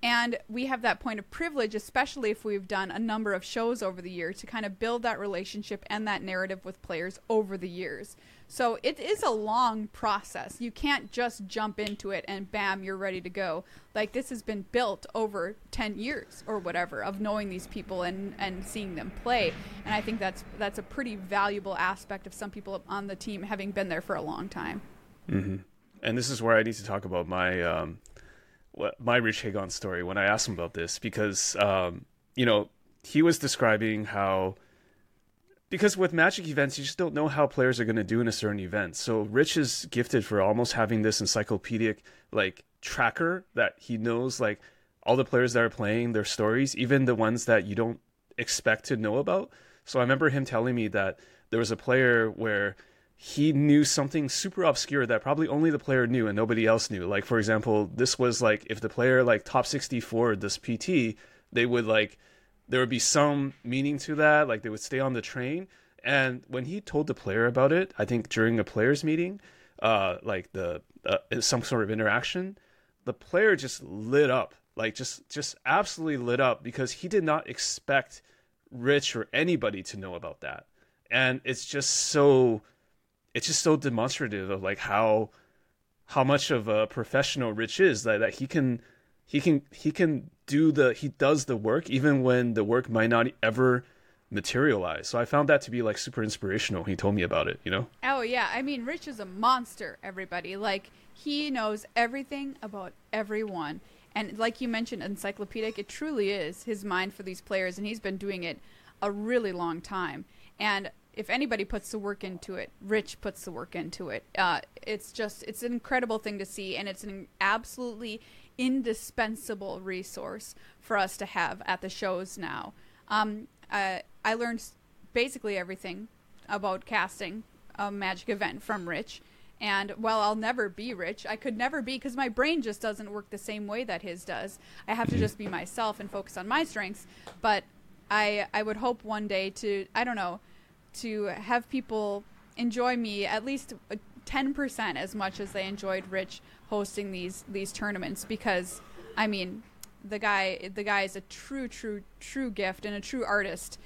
And we have that point of privilege, especially if we've done a number of shows over the year, to kind of build that relationship and that narrative with players over the years. So it is a long process. You can't just jump into it and bam, you're ready to go. Like, this has been built over 10 years or whatever of knowing these people and seeing them play. And I think that's a pretty valuable aspect of some people on the team having been there for a long time. Mm-hmm. And this is where I need to talk about my Rich Hagon story when I asked him about this, because, you know, he was describing how, because with Magic events, you just don't know how players are going to do in a certain event. So Rich is gifted for almost having this encyclopedic, like, tracker that he knows, like, all the players that are playing, their stories, even the ones that you don't expect to know about. So I remember him telling me that there was a player where he knew something super obscure that probably only the player knew and nobody else knew. Like, for example, this was like, if the player like top 64 this PT, they would like, there would be some meaning to that. Like, they would stay on the train. And when he told the player about it, I think during a players meeting, like the, some sort of interaction, the player just lit up, like just absolutely lit up, because he did not expect Rich or anybody to know about that. And it's just so demonstrative of like how much of a professional Rich is, that he can he does the work even when the work might not ever materialize. So I found that to be like super inspirational. He told me about it, you know? Oh yeah. I mean, Rich is a monster, everybody. Like, he knows everything about everyone. And like you mentioned, encyclopedic, it truly is his mind for these players, and he's been doing it a really long time. And if anybody puts the work into it, Rich puts the work into it. It's an incredible thing to see, and it's an absolutely indispensable resource for us to have at the shows now. I learned basically everything about casting a Magic event from Rich. And while I'll never be Rich, I could never be, because my brain just doesn't work the same way that his does. I have to just be myself and focus on my strengths. But I would hope one day to, I don't know, to have people enjoy me at least 10% as much as they enjoyed Rich hosting these tournaments, because I mean, the guy is a true gift and a true artist.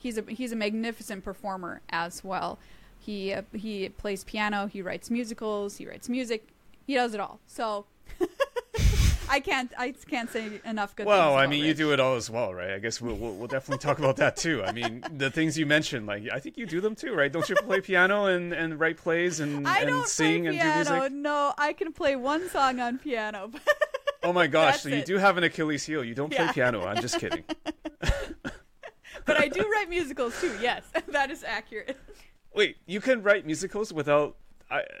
He's a magnificent performer as well. He plays piano, he writes musicals, he writes music, he does it all. So I can't say enough good things. Well, I mean, Rich, you do it all as well, right? I guess we'll definitely talk about that too. I mean, the things you mentioned, like, I think you do them too, right? Don't you play piano and write plays and sing and do music? No, I can play one song on piano. Oh my gosh, so you do have an Achilles heel. You don't play piano. I'm just kidding. But I do write musicals too. Yes, that is accurate. Wait, you can write musicals without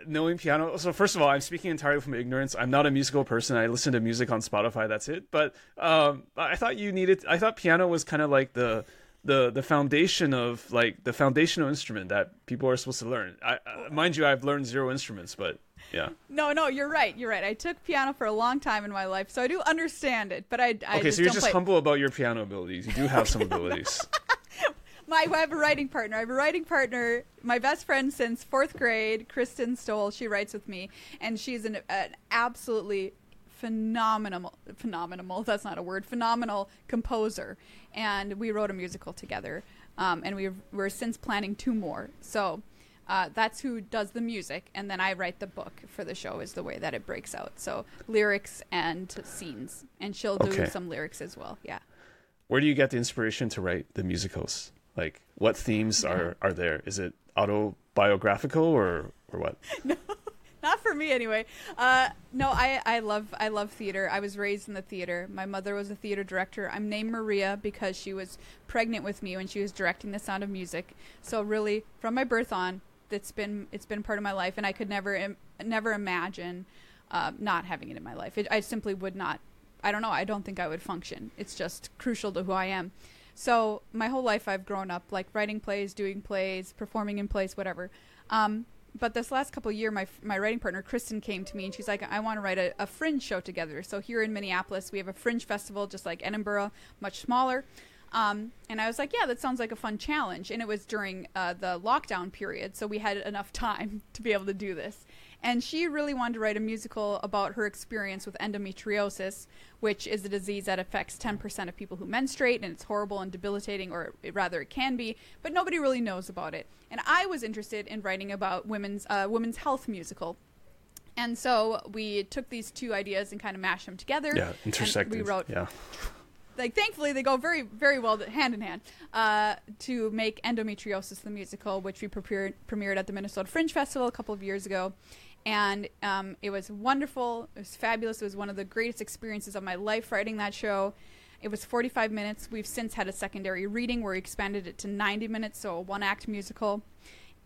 knowing piano? So first of all, I'm speaking entirely from ignorance. I'm not a musical person. I listen to music on Spotify. That's it. But I thought piano was kind of like the the foundation of like the foundational instrument that people are supposed to learn. I mind you, I've learned zero instruments, but yeah. No, you're right. You're right. I took piano for a long time in my life, so I do understand it. But I just don't play. Humble about your piano abilities. You do have some abilities. I have a writing partner. My best friend since fourth grade, Kristen Stoll. She writes with me, and she's an absolutely phenomenal. That's not a word. Phenomenal composer, and we wrote a musical together. And we're since planning two more. So. That's who does the music, and then I write the book for the show is the way that it breaks out. So lyrics and scenes, and she'll do some lyrics as well. Yeah. Where do you get the inspiration to write the musicals? Like, what themes are there? Is it autobiographical or what? No, not for me anyway. No, I love theater. I was raised in the theater. My mother was a theater director. I'm named Maria because she was pregnant with me when she was directing The Sound of Music. So really, from my birth on, it's been part of my life, and I could never imagine not having it in my life. I simply would not. I don't know. I don't think I would function. It's just crucial to who I am. So my whole life I've grown up like writing plays, doing plays, performing in plays, whatever. But this last couple of years, my writing partner, Kristen, came to me, and she's like, I want to write a fringe show together. So here in Minneapolis, we have a fringe festival just like Edinburgh, much smaller. And I was like, yeah, that sounds like a fun challenge. And it was during the lockdown period, so we had enough time to be able to do this. And she really wanted to write a musical about her experience with endometriosis, which is a disease that affects 10% of people who menstruate, and it's horrible and debilitating, or rather it can be, but nobody really knows about it. And I was interested in writing about women's health musical. And so we took these two ideas and kind of mashed them together. Yeah, intersected. We wrote... Yeah. Like, thankfully, they go very, very well hand in hand to make Endometriosis the musical, which we premiered at the Minnesota Fringe Festival a couple of years ago. And it was wonderful. It was fabulous. It was one of the greatest experiences of my life writing that show. It was 45 minutes. We've since had a secondary reading where we expanded it to 90 minutes, so a one-act musical.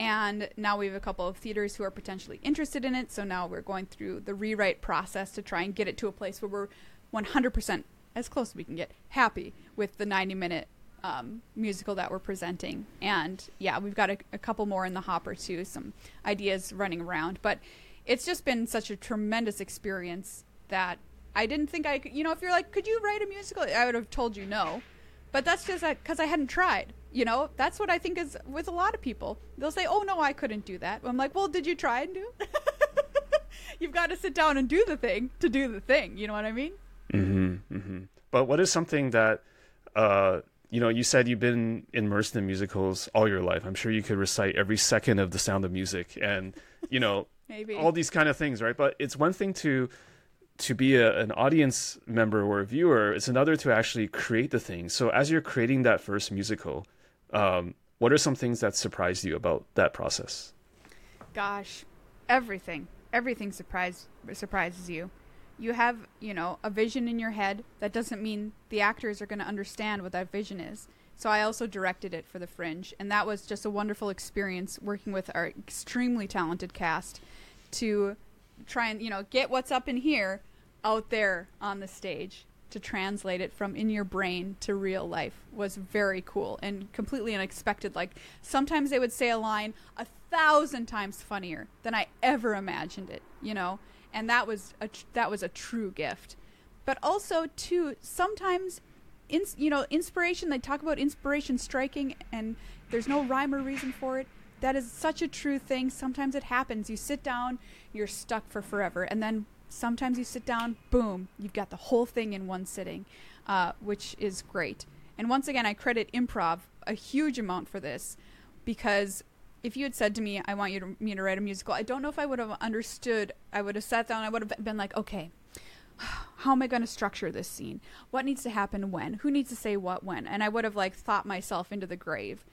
And now we have a couple of theaters who are potentially interested in it. So now we're going through the rewrite process to try and get it to a place where we're 100%, as close as we can get, happy with the 90-minute musical that we're presenting. And yeah, we've got a couple more in the hopper too, some ideas running around. But it's just been such a tremendous experience that I didn't think I could, if you're like, could you write a musical? I would have told you no. But that's just because I hadn't tried. That's what I think is with a lot of people. They'll say, oh, no, I couldn't do that. I'm like, well, did you try and do it? You've got to sit down and do the thing to do the thing. You know what I mean? Mm-hmm, mm-hmm. But what is something that, you said you've been immersed in musicals all your life. I'm sure you could recite every second of The Sound of Music and, maybe all these kind of things, right? But it's one thing to be an audience member or a viewer. It's another to actually create the thing. So as you're creating that first musical, what are some things that surprised you about that process? Gosh, everything surprises you. You have, a vision in your head. That doesn't mean the actors are going to understand what that vision is. So I also directed it for the Fringe. And that was just a wonderful experience working with our extremely talented cast to try and, get what's up in here out there on the stage, to translate it from in your brain to real life was very cool and completely unexpected. Like, sometimes they would say a line 1,000 times funnier than I ever imagined it, And that was a true gift. But also, too, sometimes, inspiration, they talk about inspiration striking and there's no rhyme or reason for it. That is such a true thing. Sometimes it happens. You sit down, you're stuck for forever. And then sometimes you sit down, boom, you've got the whole thing in one sitting, which is great. And once again, I credit improv a huge amount for this, because if you had said to me, I want me to write a musical, I don't know if I would have understood. I would have sat down. I would have been like, okay, how am I going to structure this scene? What needs to happen when? Who needs to say what when? And I would have thought myself into the grave.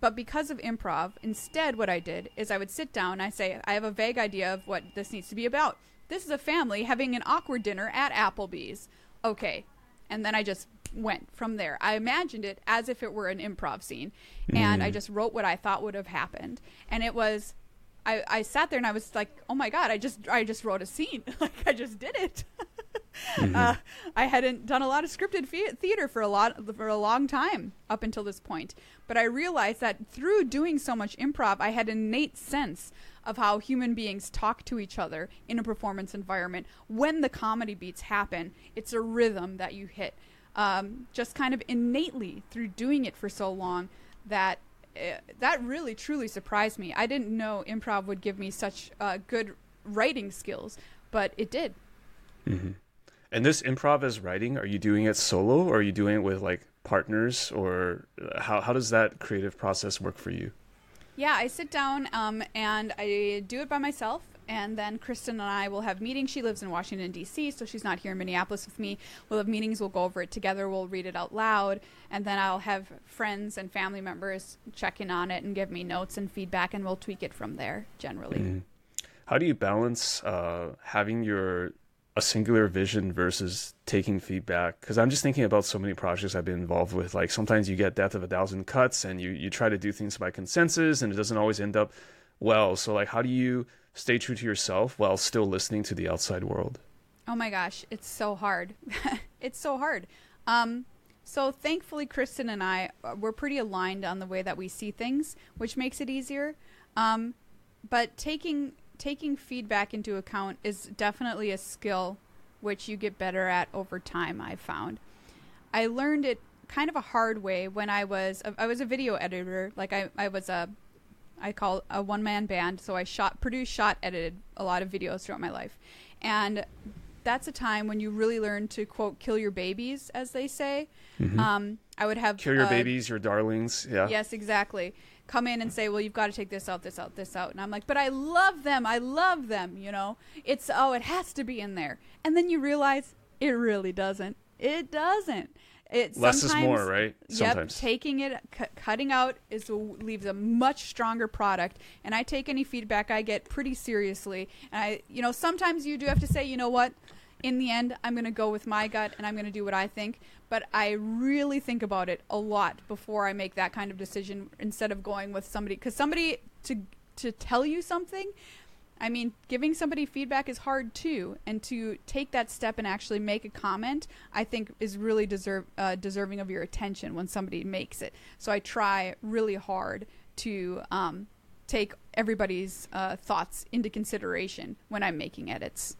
But because of improv, instead what I did is I would sit down and I say, I have a vague idea of what this needs to be about. This is a family having an awkward dinner at Applebee's. Okay. And then I just went from there. I imagined it as if it were an improv scene, and I just wrote what I thought would have happened. And it was, I sat there and I was like, oh my God, I just wrote a scene. I just did it. Mm-hmm. I hadn't done a lot of scripted theater for a long time up until this point. But I realized that through doing so much improv, I had an innate sense of how human beings talk to each other in a performance environment. When the comedy beats happen, it's a rhythm that you hit. Just kind of innately through doing it for so long that that really truly surprised me. I didn't know improv would give me such good writing skills, but it did. Mm-hmm. And this improv as writing, are you doing it solo or are you doing it with like partners, or how does that creative process work for you? Yeah, I sit down and I do it by myself. And then Kristen and I will have meetings. She lives in Washington, D.C., so she's not here in Minneapolis with me. We'll have meetings. We'll go over it together. We'll read it out loud. And then I'll have friends and family members check in on it and give me notes and feedback, and we'll tweak it from there generally. Mm-hmm. How do you balance having a singular vision versus taking feedback? Because I'm just thinking about so many projects I've been involved with. Like sometimes you get death of a thousand cuts, and you try to do things by consensus, and it doesn't always end up well. So like, how do you stay true to yourself while still listening to the outside world? Oh my gosh, it's so hard. It's so hard. So thankfully, Kristen and I, we're pretty aligned on the way that we see things, which makes it easier. But taking feedback into account is definitely a skill which you get better at over time, I've found. I learned it kind of a hard way when I was a video editor. Like I call a one-man band, so I produced, edited a lot of videos throughout my life. And that's a time when you really learn to, quote, kill your babies, as they say. Mm-hmm. I would have... Kill your babies, your darlings, yeah. Yes, exactly. Come in and say, well, you've got to take this out. And I'm like, but I love them, you know. It's, it has to be in there. And then you realize it really doesn't. It doesn't. Less is more, right? Sometimes. Yep, taking it, cutting out leaves a much stronger product. And I take any feedback I get pretty seriously. And I sometimes you do have to say, you know what? In the end, I'm going to go with my gut and I'm going to do what I think. But I really think about it a lot before I make that kind of decision, instead of going with somebody. Because somebody to tell you something, I mean, giving somebody feedback is hard too, and to take that step and actually make a comment, I think, is really deserving of your attention when somebody makes it. So I try really hard to take everybody's thoughts into consideration when I'm making edits.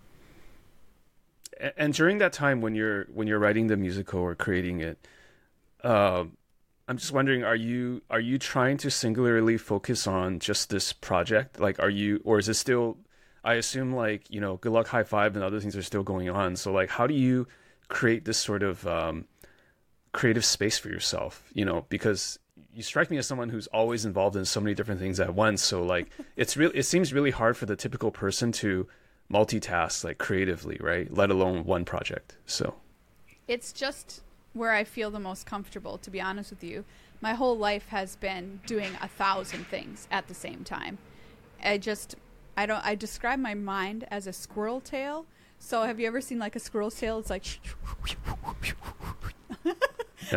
And during that time when you're writing the musical or creating it, I'm just wondering, are you trying to singularly focus on just this project? Like, or is it still, I assume, like, you know, Good Luck High Five and other things are still going on. So like, how do you create this sort of creative space for yourself? You know, because you strike me as someone who's always involved in so many different things at once. So like, it seems really hard for the typical person to multitask, like, creatively, right? Let alone one project. So it's just where I feel the most comfortable, to be honest with you. My whole life has been doing 1,000 things at the same time. I describe my mind as a squirrel tail. So have you ever seen like a squirrel's tail? It's like, yeah.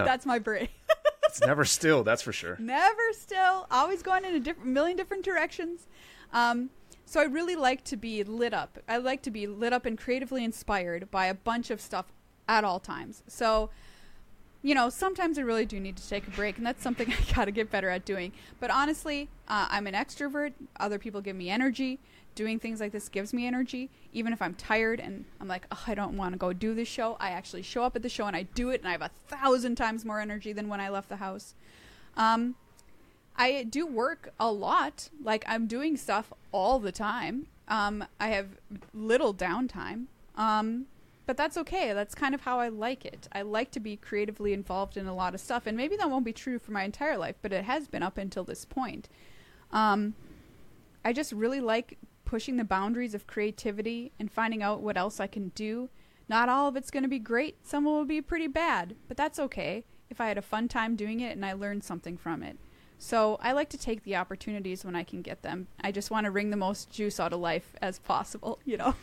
That's my brain. It's never still, that's for sure. Never still, always going in a million different directions. So I really like to be lit up. I like to be lit up and creatively inspired by a bunch of stuff at all times. So, you know, sometimes I really do need to take a break, and that's something I got to get better at doing. But honestly, I'm an extrovert. Other people give me energy. Doing things like this gives me energy. Even if I'm tired and I'm like, oh, I don't want to go do this show, I actually show up at the show and I do it, and I have 1,000 times more energy than when I left the house. I do work a lot. Like, I'm doing stuff all the time. I have little downtime. But that's okay. That's kind of how I like it. I like to be creatively involved in a lot of stuff. And maybe that won't be true for my entire life, but it has been up until this point. I just really like pushing the boundaries of creativity and finding out what else I can do. Not all of it's going to be great. Some will be pretty bad, but that's okay if I had a fun time doing it and I learned something from it. So I like to take the opportunities when I can get them. I just want to wring the most juice out of life as possible, you know.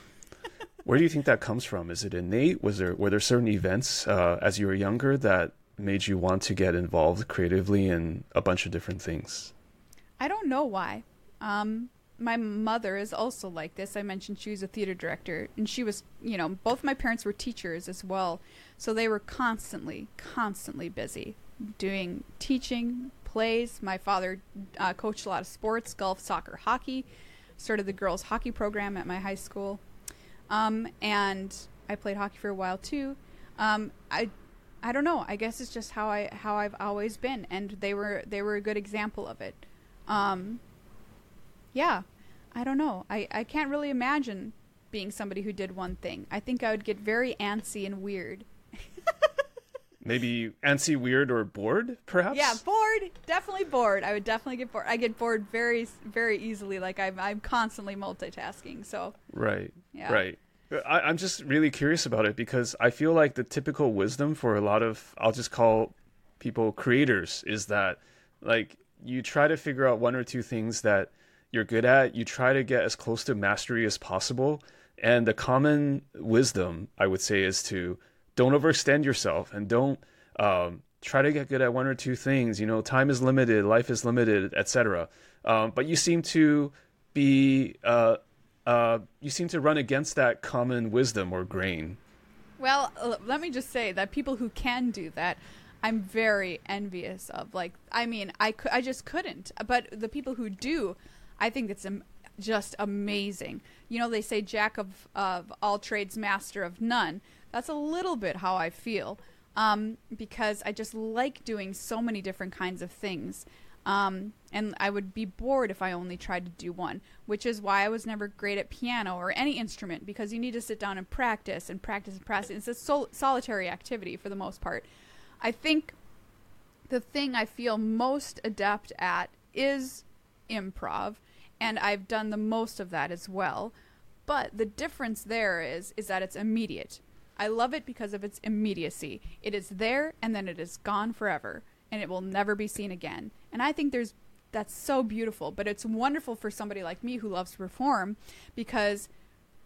Where do you think that comes from? Is it innate? Were there certain events as you were younger that made you want to get involved creatively in a bunch of different things? I don't know why. my mother is also like this. I mentioned she was a theater director, and she was, you know, both my parents were teachers as well. So they were constantly busy doing teaching, plays. My father coached a lot of sports, golf, soccer, hockey, started the girls hockey program at my high school. And I played hockey for a while too. I don't know. I guess it's just how I've always been, and they were a good example of it. Yeah, I don't know. I can't really imagine being somebody who did one thing. I think I would get very antsy and weird. Maybe antsy, weird, or bored, perhaps? Yeah, bored. Definitely bored. I would definitely get bored. I get bored very, very easily. Like, I'm constantly multitasking, so. Right, yeah. Right. I'm just really curious about it, because I feel like the typical wisdom for a lot of, I'll just call people creators, is that, like, you try to figure out one or two things that you're good at, you try to get as close to mastery as possible. And the common wisdom, I would say, is to don't overextend yourself, and don't try to get good at one or two things. You know, time is limited, life is limited, etc. But you seem to be... you seem to run against that common wisdom or grain. Well, let me just say that people who can do that, I'm very envious of. Like, I mean, I just couldn't. But the people who do, I think it's just amazing. You know, they say jack of all trades, master of none. That's a little bit how I feel, because I just like doing so many different kinds of things. And I would be bored if I only tried to do one, which is why I was never great at piano or any instrument, because you need to sit down and practice and practice and practice. It's a solitary activity for the most part. I think the thing I feel most adept at is improv, and I've done the most of that as well. But the difference there is that it's immediate. I love it because of its immediacy. It is there, and then it is gone forever, and it will never be seen again. And I think that's so beautiful, but it's wonderful for somebody like me who loves to perform, because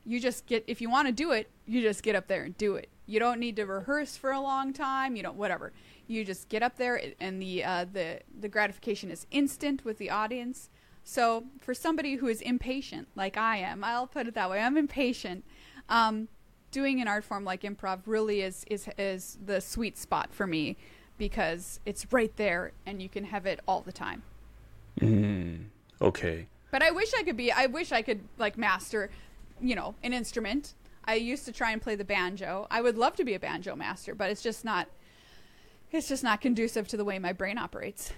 you just get, if you want to do it, you just get up there and do it. You don't need to rehearse for a long time, you don't, whatever. You just get up there, and the gratification is instant with the audience. So for somebody who is impatient, like I am, I'll put it that way, I'm impatient, doing an art form like improv really is the sweet spot for me, because it's right there and you can have it all the time. Okay. But I wish I could like master, you know, an instrument. I used to try and play the banjo. I would love to be a banjo master, but it's just not conducive to the way my brain operates.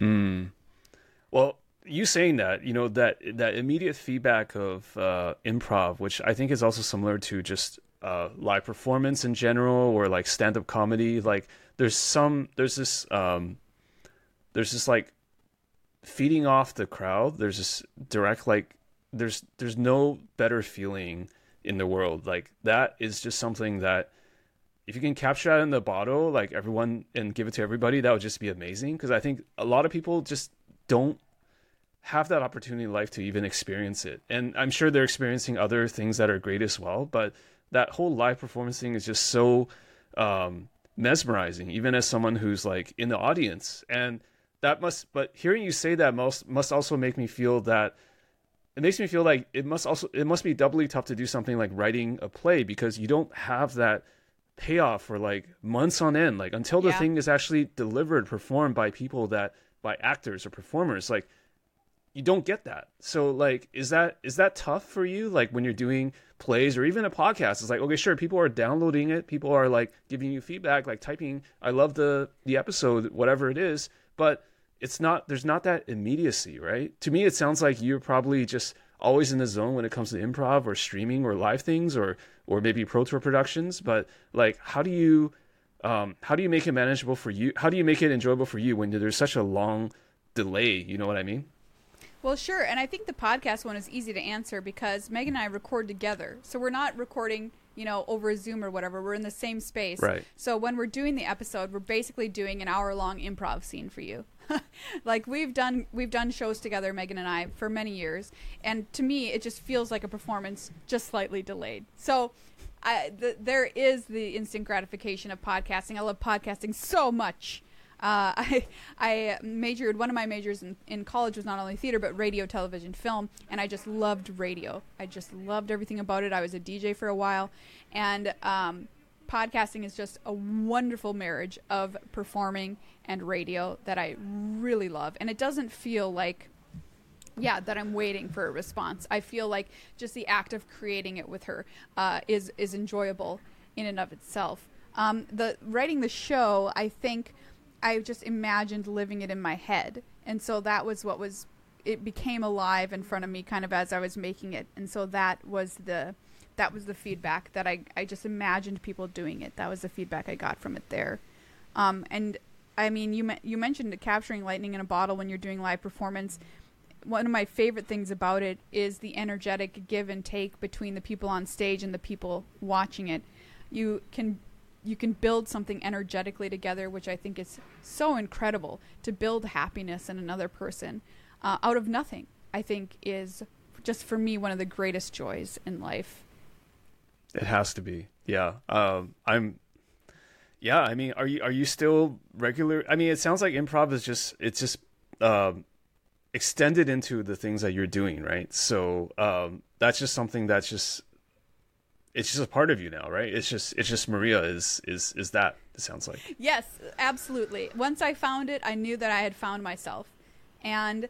Well, you saying that, you know, that immediate feedback of improv, which I think is also similar to just live performance in general, or like stand-up comedy, like there's this like feeding off the crowd. There's this direct, like, there's no better feeling in the world. Like, that is just something that if you can capture that in the bottle, like everyone, and give it to everybody, that would just be amazing. Cause I think a lot of people just don't have that opportunity in life to even experience it. And I'm sure they're experiencing other things that are great as well, but that whole live performance thing is just so mesmerizing, even as someone who's like in the audience. And that must, but hearing you say that must also make me feel that, it makes me feel like it must be doubly tough to do something like writing a play, because you don't have that payoff for like months on end, like until the thing is actually delivered, performed by people that, by actors or performers, like you don't get that. So like, is that tough for you? Like when you're doing plays or even a podcast, it's like, okay, sure, people are downloading it, people are like giving you feedback, like typing, I love the episode, whatever it is, but it's not, there's not that immediacy, right? To me, it sounds like you're probably just always in the zone when it comes to improv or streaming or live things, or maybe pro tour productions. But like, how do you make it manageable for you? How do you make it enjoyable for you when there's such a long delay? You know what I mean? Well, sure. And I think the podcast one is easy to answer, because Megan and I record together. So we're not recording, you know, over Zoom or whatever. We're in the same space. Right. So when we're doing the episode, we're basically doing an hour-long improv scene for you. Like we've done shows together, Megan and I, for many years. And to me, it just feels like a performance, just slightly delayed. So there is the instant gratification of podcasting. I love podcasting so much. I majored, one of my majors in college was not only theater, but radio, television, film. And I just loved radio. I just loved everything about it. I was a DJ for a while. And podcasting is just a wonderful marriage of performing and radio that I really love. And it doesn't feel like, yeah, that I'm waiting for a response. I feel like just the act of creating it with her is enjoyable in and of itself. The writing the show, I think I just imagined living it in my head. And so that was what was, it became alive in front of me kind of as I was making it. And so that was the feedback that I just imagined people doing it. That was the feedback I got from it there. And I mean, you mentioned capturing lightning in a bottle when you're doing live performance. One of my favorite things about it is the energetic give and take between the people on stage and the people watching it. You can build something energetically together, which I think is so incredible, to build happiness in another person out of nothing, I think is just for me one of the greatest joys in life. It has to be. Yeah. I mean, are you still regular? I mean, it sounds like improv is just extended into the things that you're doing, right? So that's just something that's just, it's just a part of you now, right? It's just Maria is that, it sounds like. Yes, absolutely. Once I found it, I knew that I had found myself. And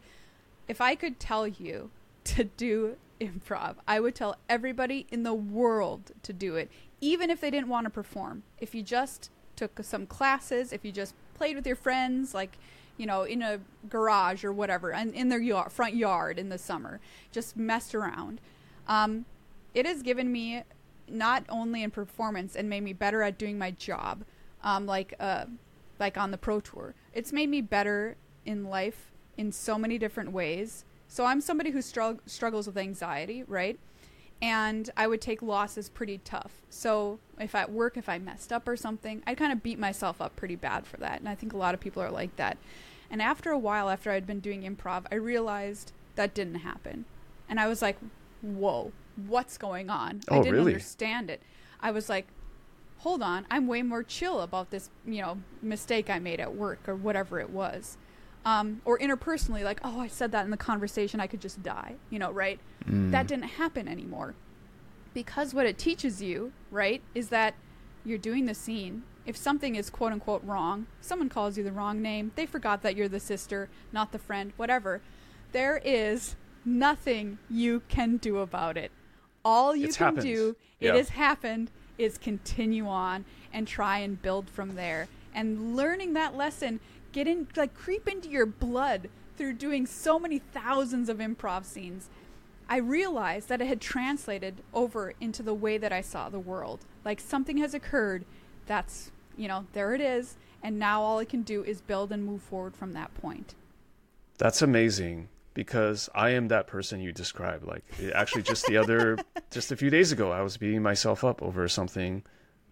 if I could tell you to do improv, I would tell everybody in the world to do it, even if they didn't want to perform. If you just took some classes, if you just played with your friends, like, you know, in a garage or whatever, and in their front yard in the summer, just messed around. It has given me, not only in performance, and made me better at doing my job, like on the pro tour. It's made me better in life in so many different ways. So I'm somebody who struggles with anxiety, right? And I would take losses pretty tough. So if at work, if I messed up or something, I'd kind of beat myself up pretty bad for that. And I think a lot of people are like that. And after a while, after I'd been doing improv, I realized that didn't happen. And I was like, whoa. What's going on? Oh, I didn't understand it. I was like, hold on, I'm way more chill about this, you know, mistake I made at work or whatever it was. Or interpersonally, like, oh, I said that in the conversation, I could just die, you know, right? That didn't happen anymore. Because what it teaches you, right, is that you're doing the scene. If something is quote unquote wrong, someone calls you the wrong name, they forgot that you're the sister, not the friend, whatever, there is nothing you can do about it. All you can do, it has happened, is continue on and try and build from there. And learning that lesson, get in, like, creep into your blood through doing so many thousands of improv scenes. I realized that it had translated over into the way that I saw the world. Like, something has occurred. That's, you know, there it is. And now all I can do is build and move forward from that point. That's amazing. Because I am that person you described. Like, actually, just a few days ago, I was beating myself up over something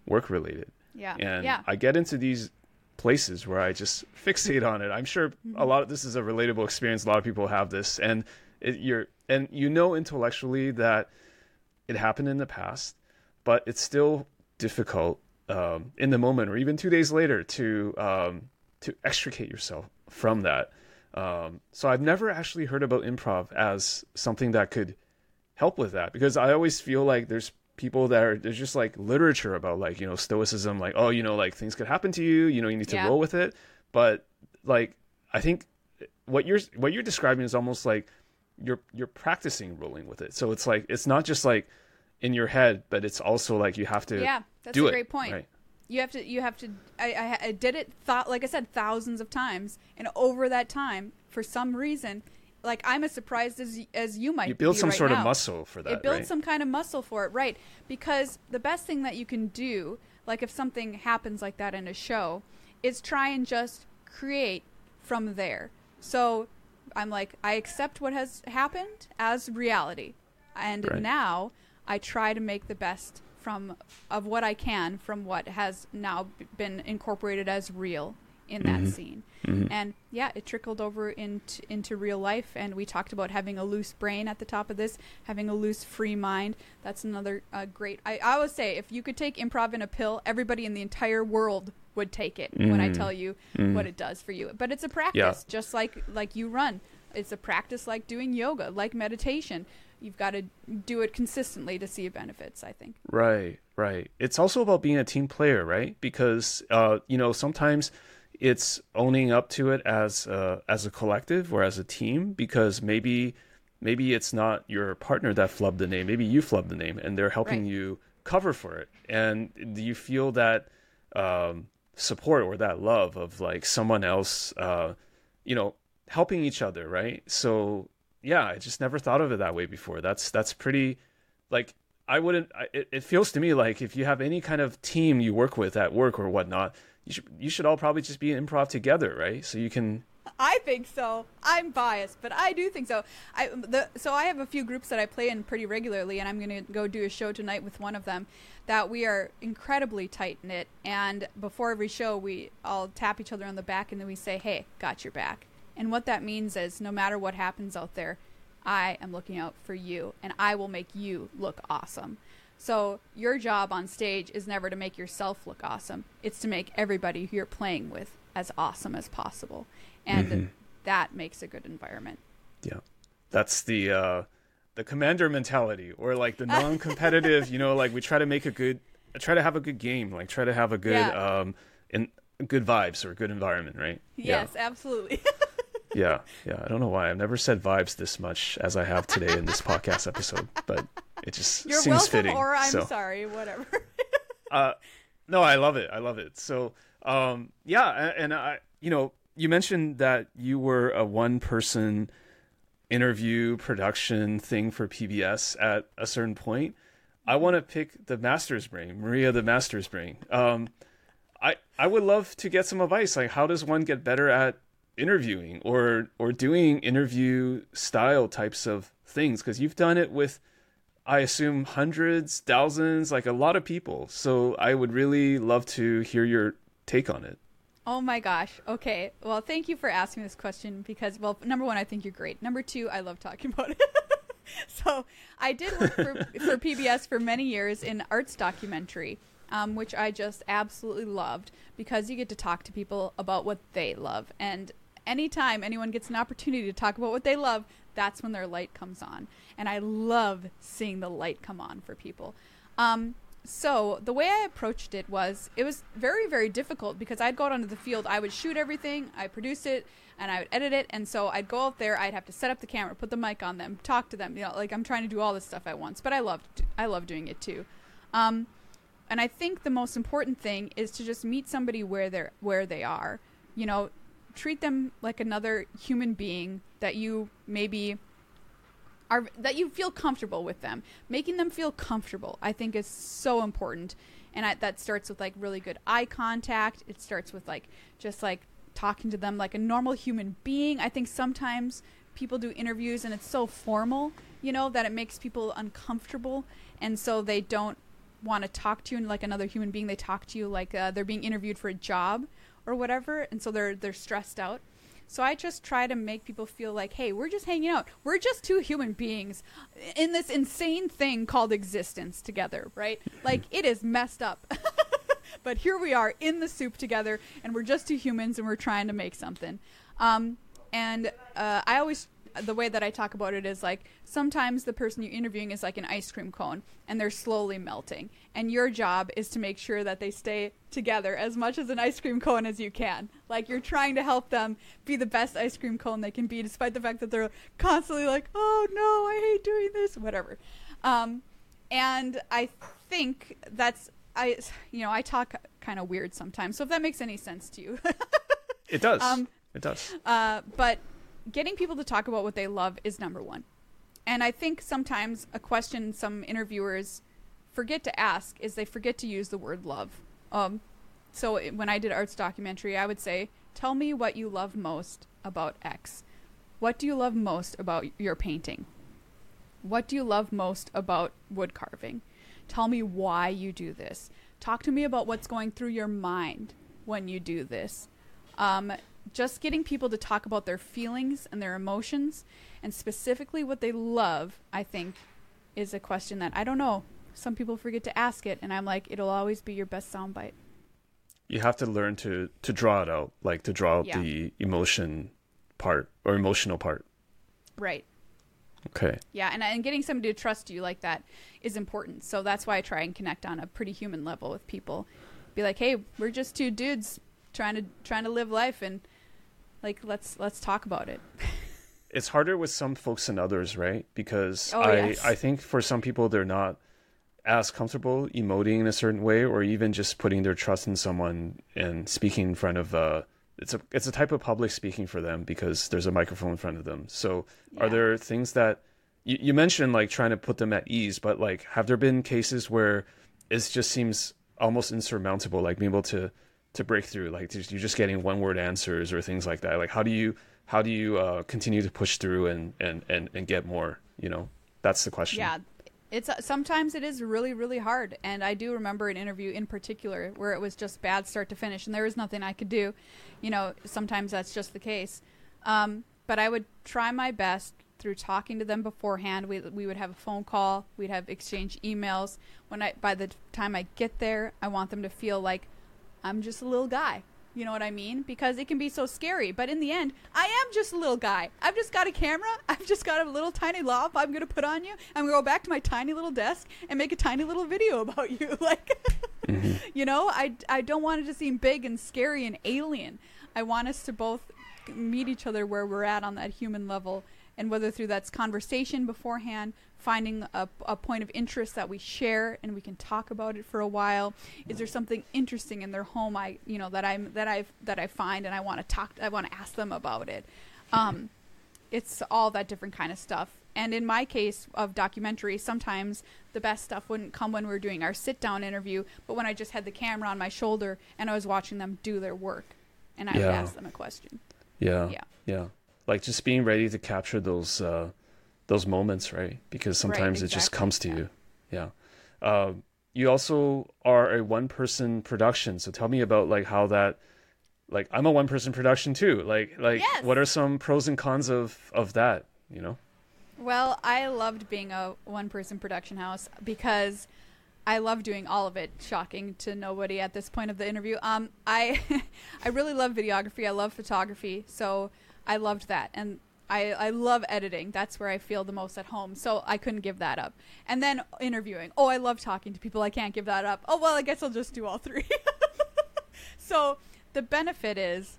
work-related. Yeah. And I get into these places where I just fixate on it. I'm sure a lot of this is a relatable experience. A lot of people have this, and you know intellectually that it happened in the past, but it's still difficult in the moment, or even 2 days later, to extricate yourself from that. So I've never actually heard about improv as something that could help with that, because I always feel like there's people that are, there's just like literature about, like, you know, stoicism, like, oh, you know, like things could happen to you, you know, you need to roll with it. But like, I think what you're describing is almost like you're practicing rolling with it. So it's like, it's not just like in your head, but it's also like you have to that's do a great point. Right? You have to, I did it, like I said, thousands of times. And over that time, for some reason, like, I'm as surprised as you might be. You build some sort of muscle for that, right? It builds some kind of muscle for it, right? Because the best thing that you can do, like if something happens like that in a show, is try and just create from there. So I'm like, I accept what has happened as reality. And now I try to make the best of what I can from what has now been incorporated as real in that scene. And it trickled over into real life. And we talked about having a loose brain at the top of this, having a loose free mind. That's another great, I always say, if you could take improv in a pill, everybody in the entire world would take it when I tell you what it does for you. But it's a practice, just like you run. It's a practice like doing yoga, like meditation. You've got to do it consistently to see benefits, I think. Right, right. It's also about being a team player, right? Because, you know, sometimes it's owning up to it as a collective or as a team, because maybe it's not your partner that flubbed the name. Maybe you flubbed the name and they're helping you cover for it. And you feel that support or that love of like someone else, you know, helping each other, right? So... yeah, I just never thought of it that way before. That's pretty, like, I wouldn't, it feels to me like if you have any kind of team you work with at work or whatnot, you should all probably just be in improv together, right? So you can... I think so. I'm biased, but I do think so. So I have a few groups that I play in pretty regularly, and I'm going to go do a show tonight with one of them, that we are incredibly tight-knit, and before every show, we all tap each other on the back, and then we say, hey, got your back. And what that means is no matter what happens out there, I am looking out for you and I will make you look awesome. So your job on stage is never to make yourself look awesome. It's to make everybody who you're playing with as awesome as possible. And that makes a good environment. Yeah. That's the commander mentality, or like the non-competitive, you know, like we try to have a good game, like try to have a good, good vibes or a good environment, right? Yes, absolutely. Yeah. I don't know why I've never said vibes this much as I have today in this podcast episode, but it just seems welcome, fitting. Or I'm sorry, whatever. No, I love it. So, and I, you know, you mentioned that you were a one-person interview production thing for PBS at a certain point. I want to pick the master's brain, Maria, the master's brain. I would love to get some advice. Like, how does one get better at interviewing or doing interview style types of things, because you've done it with, I assume, hundreds, thousands, like a lot of people. So I would really love to hear your take on it. Oh my gosh. Okay. Well, thank you for asking this question because, well, number one, I think you're great. Number two, I love talking about it. So I did work for PBS for many years in arts documentary. Which I just absolutely loved because you get to talk to people about what they love. And anytime anyone gets an opportunity to talk about what they love, that's when their light comes on. And I love seeing the light come on for people. So the way I approached it was very, very difficult because I'd go out onto the field. I would shoot everything. I produced it and I would edit it. And so I'd go out there. I'd have to set up the camera, put the mic on them, talk to them. You know, like I'm trying to do all this stuff at once, but I love doing it too. And I think the most important thing is to just meet somebody where they are, you know, treat them like another human being that you feel comfortable with them. Making them feel comfortable, I think, is so important. And that starts with like really good eye contact. It starts with like just like talking to them like a normal human being. I think sometimes people do interviews and it's so formal, you know, that it makes people uncomfortable. And so they don't want to talk to you and like another human being. They talk to you like they're being interviewed for a job or whatever, and so they're stressed out. So I just try to make people feel like, hey, we're just hanging out, we're just two human beings in this insane thing called existence together, right? Like, it is messed up but here we are in the soup together, and we're just two humans and we're trying to make something. I always, the way that I talk about it is like, sometimes the person you're interviewing is like an ice cream cone and they're slowly melting, and your job is to make sure that they stay together as much as an ice cream cone as you can. Like, you're trying to help them be the best ice cream cone they can be, despite the fact that they're constantly like, oh no, I hate doing this, whatever. And I think that's, I talk kind of weird sometimes, so if that makes any sense to you. It does. It does. But getting people to talk about what they love is number one. And I think sometimes a question some interviewers forget to ask is they forget to use the word love. So when I did arts documentary, I would say, tell me what you love most about X. What do you love most about your painting? What do you love most about wood carving? Tell me why you do this. Talk to me about what's going through your mind when you do this. Just getting people to talk about their feelings and their emotions, and specifically what they love, I think, is a question that, I don't know, some people forget to ask it, and I'm like, it'll always be your best soundbite. you have to learn to draw it out, like to draw out the emotion part or emotional part. Right. Okay. Yeah, and getting somebody to trust you like that is important. So that's why I try and connect on a pretty human level with people. Be like, hey, we're just two dudes trying to live life, and like let's talk about it. It's harder with some folks than others, right? Because I think for some people they're not as comfortable emoting in a certain way, or even just putting their trust in someone and speaking in front of it's a type of public speaking for them because there's a microphone in front of them. So are there things that you mentioned, like trying to put them at ease, but like have there been cases where it just seems almost insurmountable, like being able to break through, like you're just getting one word answers or things like that? Like how do you continue to push through and get more, you know? That's the question. Yeah. It's sometimes it is really, really hard. And I do remember an interview in particular where it was just bad start to finish and there was nothing I could do. You know, sometimes that's just the case. But I would try my best through talking to them beforehand. We would have a phone call. We'd have exchange emails. By the time I get there, I want them to feel like I'm just a little guy. You know what I mean? Because it can be so scary. But in the end, I am just a little guy. I've just got a camera. I've just got a little tiny lob I'm going to put on you. I'm going to go back to my tiny little desk and make a tiny little video about you. Like, mm-hmm. You know, I don't want it to seem big and scary and alien. I want us to both meet each other where we're at on that human level. And whether through that's conversation beforehand, finding a point of interest that we share and we can talk about it for a while. Is there something interesting in their home that I find and I want to ask them about it. It's all that different kind of stuff. And in my case of documentary, sometimes the best stuff wouldn't come when we were doing our sit-down interview, but when I just had the camera on my shoulder and I was watching them do their work and I would ask them a question. Yeah. Yeah. Yeah. Like just being ready to capture those moments, right? Because sometimes it just comes to you. Yeah. You also are a one-person production, so tell me about like how that. Like I'm a one-person production too. Like yes. What are some pros and cons of that? You know. Well, I loved being a one-person production house because I love doing all of it. Shocking to nobody at this point of the interview. I I really love videography. I love photography. So. I loved that. And I love editing. That's where I feel the most at home. So I couldn't give that up. And then interviewing. Oh, I love talking to people. I can't give that up. Oh, well, I guess I'll just do all three. So the benefit is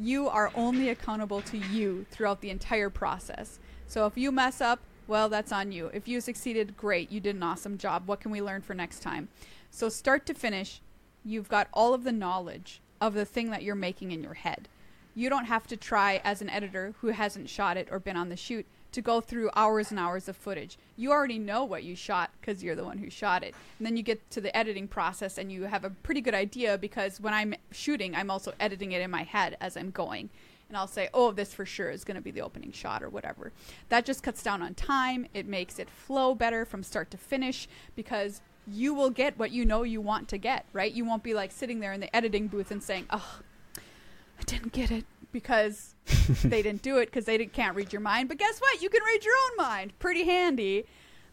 you are only accountable to you throughout the entire process. So if you mess up, well, that's on you. If you succeeded, great. You did an awesome job. What can we learn for next time? So start to finish, you've got all of the knowledge of the thing that you're making in your head. You don't have to try, as an editor who hasn't shot it or been on the shoot, to go through hours and hours of footage. You already know what you shot because you're the one who shot it. And then you get to the editing process and you have a pretty good idea because when I'm shooting, I'm also editing it in my head as I'm going. And I'll say, oh, this for sure is going to be the opening shot or whatever. That just cuts down on time. It makes it flow better from start to finish because you will get what you know you want to get, right? You won't be like sitting there in the editing booth and saying, oh, I didn't get it because they didn't do it because they can't read your mind. But guess what? You can read your own mind. Pretty handy.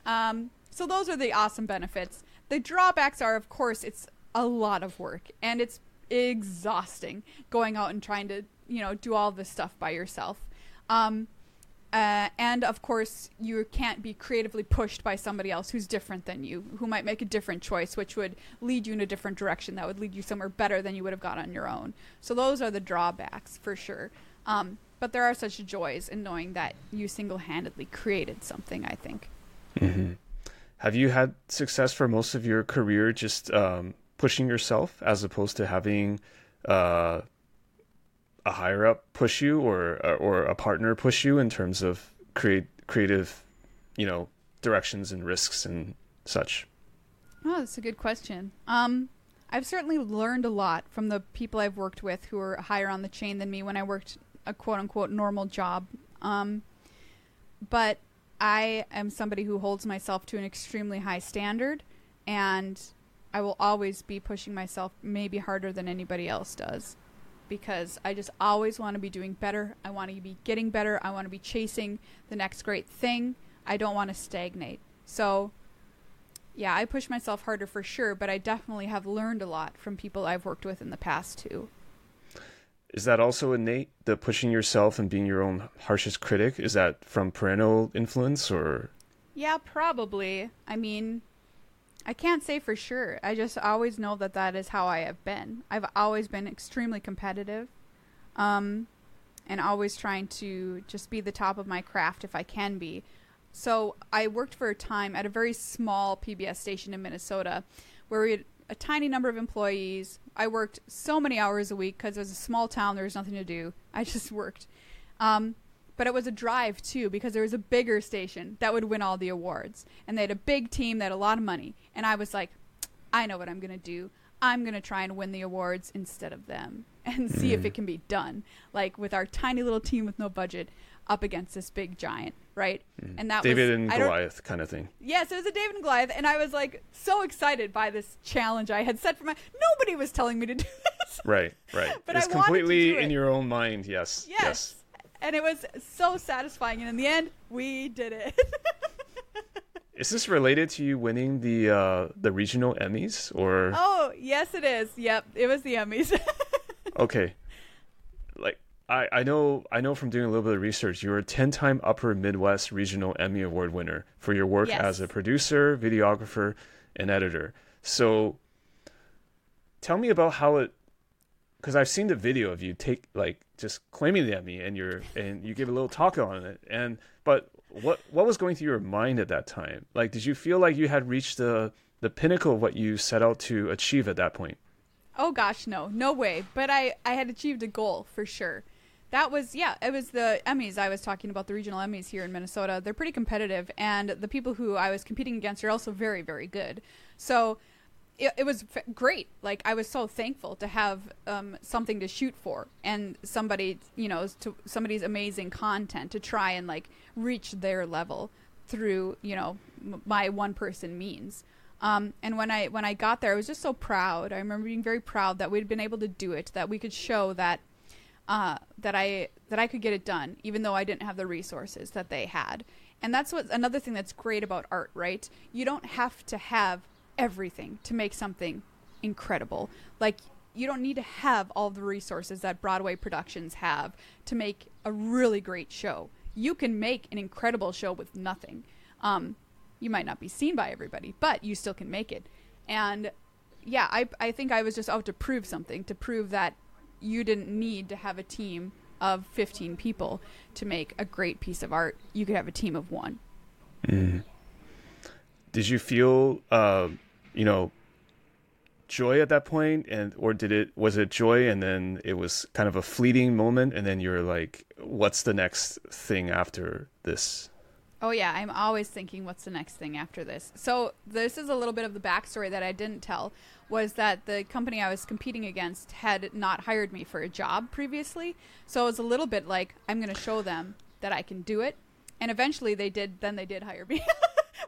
So those are the awesome benefits. The drawbacks are, of course, it's a lot of work and it's exhausting going out and trying to, you know, do all this stuff by yourself. And of course, you can't be creatively pushed by somebody else who's different than you, who might make a different choice, which would lead you in a different direction that would lead you somewhere better than you would have got on your own. So those are the drawbacks for sure. But there are such joys in knowing that you single-handedly created something, I think. Mm-hmm. Have you had success for most of your career just pushing yourself as opposed to having a higher up push you or a partner push you in terms of creative, you know, directions and risks and such? Oh, that's a good question. I've certainly learned a lot from the people I've worked with who are higher on the chain than me when I worked a quote unquote normal job. But I am somebody who holds myself to an extremely high standard and I will always be pushing myself maybe harder than anybody else does. Because I just always want to be doing better. I want to be getting better. I want to be chasing the next great thing. I don't want to stagnate. So yeah, I push myself harder for sure, but I definitely have learned a lot from people I've worked with in the past too. Is that also innate, the pushing yourself and being your own harshest critic? Is that from parental influence or? Yeah, probably. I mean, I can't say for sure. I just always know that that is how I have been. I've always been extremely competitive, and always trying to just be the top of my craft if I can be. So I worked for a time at a very small PBS station in Minnesota where we had a tiny number of employees. I worked so many hours a week because it was a small town. There was nothing to do. I just worked. But it was a drive, too, because there was a bigger station that would win all the awards. And they had a big team that had a lot of money. And I was like, I know what I'm going to do. I'm going to try and win the awards instead of them and see if it can be done. Like with our tiny little team with no budget up against this big giant, right? And that David was... David and Goliath kind of thing. Yes, it was a David and Goliath. And I was like so excited by this challenge I had set for my... Nobody was telling me to do this. Right. But it's completely in your own mind, yes. And it was so satisfying. And in the end, we did it. Is this related to you winning the regional Emmys or? Oh, yes, it is. Yep. It was the Emmys. Okay. Like I know from doing a little bit of research, you were a 10-time Upper Midwest Regional Emmy Award winner for your work as a producer, videographer, and editor. So tell me about how it, because I've seen the video of you take just claiming the Emmy and you give a little talk on it. But what was going through your mind at that time? Like, did you feel like you had reached the pinnacle of what you set out to achieve at that point? Oh gosh, no way. But I had achieved a goal for sure. That was, it was the Emmys I was talking about, the regional Emmys here in Minnesota. They're pretty competitive, and the people who I was competing against are also very, very good. So it was great. Like, I was so thankful to have something to shoot for and somebody, to somebody's amazing content to try and reach their level through, my one person means. And when I got there, I was just so proud. I remember being very proud that we'd been able to do it, that we could show that that I could get it done, even though I didn't have the resources that they had. And that's another thing that's great about art, right? You don't have to have everything to make something incredible. Like, you don't need to have all the resources that Broadway productions have to make a really great show. You can make an incredible show with nothing. You might not be seen by everybody, but you still can make it. And yeah, I think I was just out to prove something, to prove that you didn't need to have a team of 15 people to make a great piece of art. You could have a team of one. Mm. Did you feel, joy at that point, was it joy and then it was kind of a fleeting moment and then you're like, what's the next thing after this? Oh yeah, I'm always thinking, what's the next thing after this? So this is a little bit of the backstory that I didn't tell, was that the company I was competing against had not hired me for a job previously. So it was a little bit like, I'm going to show them that I can do it. And eventually they did hire me.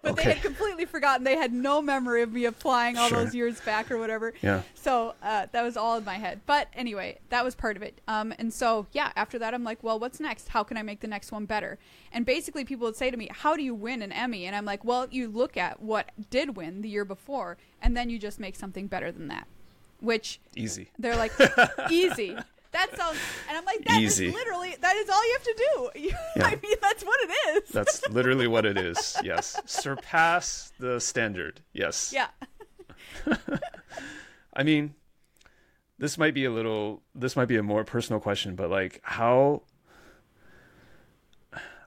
But okay. They had completely forgotten. They had no memory of me applying all those years back or whatever. Yeah. So that was all in my head. But anyway, that was part of it. And so, after that, I'm like, well, what's next? How can I make the next one better? And basically people would say to me, how do you win an Emmy? And I'm like, well, you look at what did win the year before, and then you just make something better than that. Which easy. They're like, easy. That sounds, and I'm like, that easy. Is literally, that is all you have to do. I mean, that's what it is. That's literally what it is. Yes. Surpass the standard. Yes. Yeah. I mean, this might be a more personal question, but how,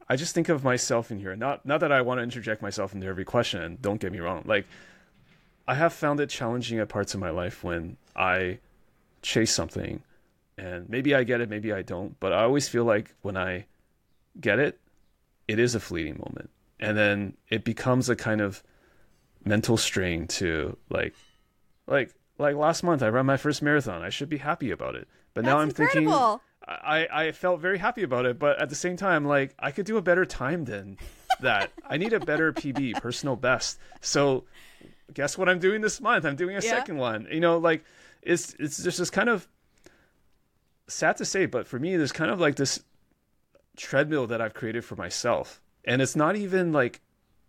I just think of myself in here. Not that I want to interject myself into every question. Don't get me wrong. I have found it challenging at parts of my life when I chase something. And maybe I get it, maybe I don't. But I always feel like when I get it, it is a fleeting moment. And then it becomes a kind of mental strain to like last month I ran my first marathon. I should be happy about it. But that's now I'm incredible. Thinking I felt very happy about it. But at the same time, I could do a better time than that. I need a better PB, personal best. So guess what I'm doing this month? I'm doing a second one. It's just this kind of, sad to say, but for me, there's kind of this treadmill that I've created for myself. And it's not even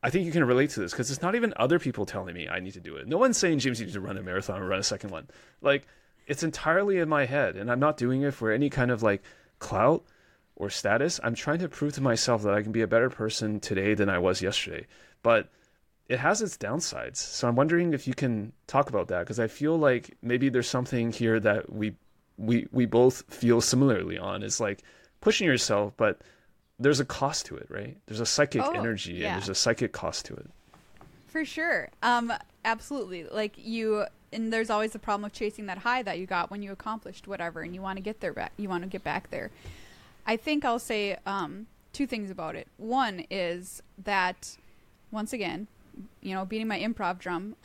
I think you can relate to this because it's not even other people telling me I need to do it. No one's saying, James, you need to run a marathon or run a second one. Like, it's entirely in my head, and I'm not doing it for any kind of like clout or status. I'm trying to prove to myself that I can be a better person today than I was yesterday, but it has its downsides. So I'm wondering if you can talk about that, because I feel like maybe there's something here that we both feel similarly on. It's like pushing yourself, but there's a cost to it, right? There's a psychic energy, yeah. And there's a psychic cost to it. For sure. Absolutely. Like and there's always the problem of chasing that high that you got when you accomplished whatever, and you want to get there back. You want to get back there. I think I'll say two things about it. One is that, once again, beating my improv drum,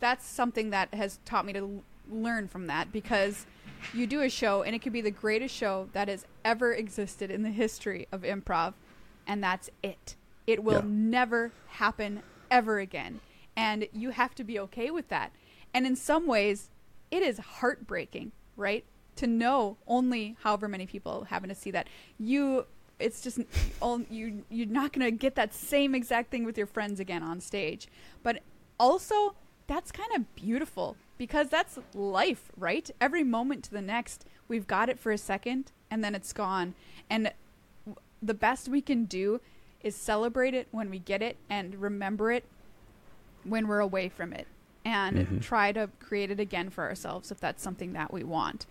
that's something that has taught me to learn from that, because you do a show and it could be the greatest show that has ever existed in the history of improv, and that's it. It will never happen ever again, and you have to be okay with that. And in some ways it is heartbreaking, right, to know only however many people happen to see that. It's just you're not going to get that same exact thing with your friends again on stage. But also that's kind of beautiful, because that's life, right? Every moment to the next, we've got it for a second and then it's gone. And the best we can do is celebrate it when we get it and remember it when we're away from it, and try to create it again for ourselves if that's something that we want.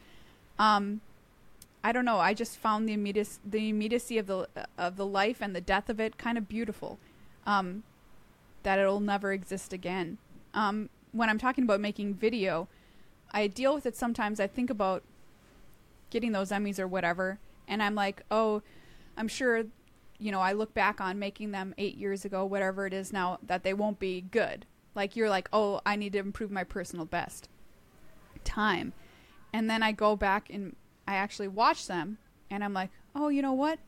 I don't know. I just found the immediacy of the life and the death of it kind of beautiful, that it'll never exist again. When I'm talking about making video, I deal with it sometimes. I think about getting those Emmys or whatever, and I'm like, oh, I'm sure, I look back on making them 8 years ago, whatever it is now, that they won't be good. Like, you're like, oh, I need to improve my personal best time. And then I go back and I actually watch them and I'm like, oh, you know what?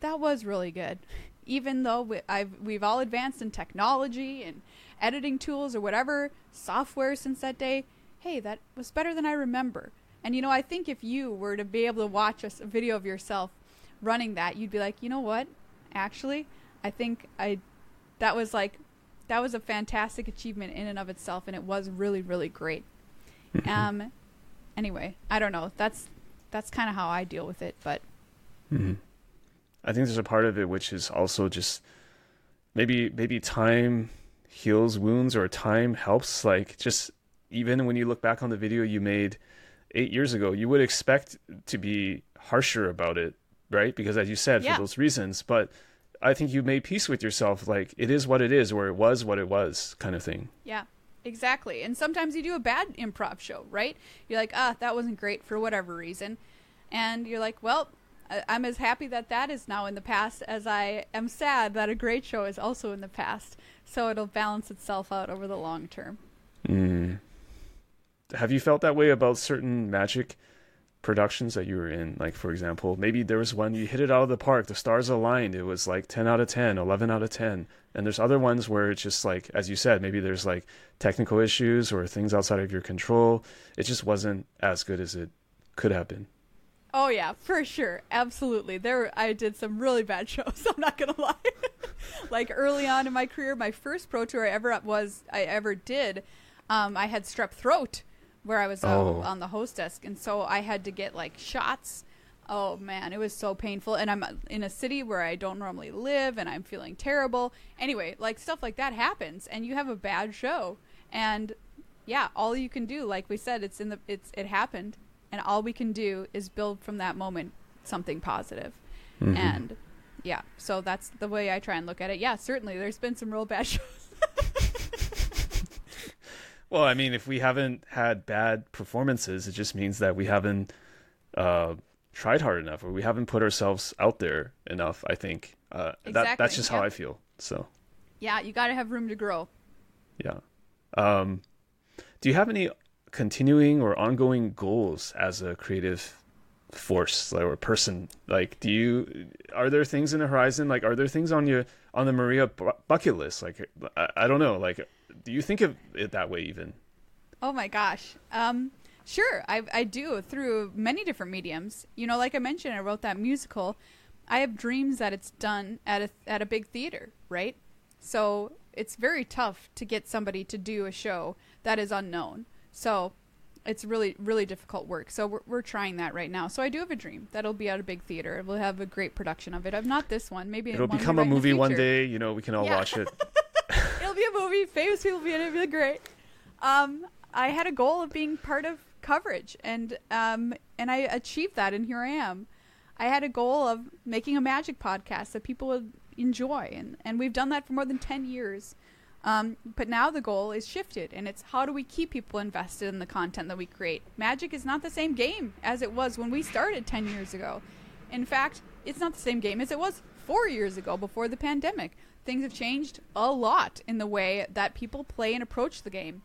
That was really good. Even though we've all advanced in technology and editing tools or whatever software since that day, hey, that was better than I remember. And, I think if you were to be able to watch a video of yourself running that, you'd be like, you know what? Actually, I think that was a fantastic achievement in and of itself. And it was really, really great. Anyway, I don't know. That's kind of how I deal with it, but I think there's a part of it which is also just maybe time heals wounds, or time helps. Like, just even when you look back on the video you made 8 years ago, you would expect to be harsher about it, right? Because, as you said, for those reasons. But I think you made peace with yourself. Like, it is what it is, or it was what it was, kind of thing. Yeah. Exactly. And sometimes you do a bad improv show, right? You're like, that wasn't great for whatever reason. And you're like, well, I'm as happy that is now in the past as I am sad that a great show is also in the past. So it'll balance itself out over the long term. Mm. Have you felt that way about certain magic productions that you were in? Like, for example, maybe there was one you hit it out of the park, the stars aligned, it was like 10 out of 10, 11 out of 10. And there's other ones where it's just like, as you said, maybe there's like technical issues or things outside of your control. It just wasn't as good as it could have been. Oh yeah, for sure. Absolutely. I did some really bad shows, I'm not going to lie. Like, early on in my career, my first pro tour I ever did, I had strep throat, where I was on the host desk. And so I had to get like shots. Oh man, it was so painful. And I'm in a city where I don't normally live and I'm feeling terrible. Anyway, like, stuff like that happens and you have a bad show, and yeah, all you can do, like we said, it happened. And all we can do is build from that moment something positive. And yeah, so that's the way I try and look at it. Yeah, certainly there's been some real bad shows. Well, I mean, if we haven't had bad performances, it just means that we haven't tried hard enough, or we haven't put ourselves out there enough, I think. Exactly. That's just how I feel. So. Yeah, you got to have room to grow. Yeah. Do you have any continuing or ongoing goals as a creative force, like, or person? Like, are there things in the horizon? Like, are there things on the Maria bucket list? Like, I don't know, like, do you think of it that way even? Oh my gosh. Sure. I do, through many different mediums. Like I mentioned, I wrote that musical. I have dreams that it's done at a big theater, right? So it's very tough to get somebody to do a show that is unknown. So it's really, really difficult work. So we're trying that right now. So I do have a dream that'll be at a big theater. We'll have a great production of it. If not this one, maybe it'll become a movie one day. You know, we can all watch it. It'll be a movie. Famous people will be in it. It'll be great. I had a goal of being part of coverage, and I achieved that, and here I am. I had a goal of making a magic podcast that people would enjoy, and we've done that for more than 10 years. But now the goal is shifted, and it's how do we keep people invested in the content that we create? Magic is not the same game as it was when we started 10 years ago. In fact, it's not the same game as it was 4 years ago before the pandemic. Things have changed a lot in the way that people play and approach the game.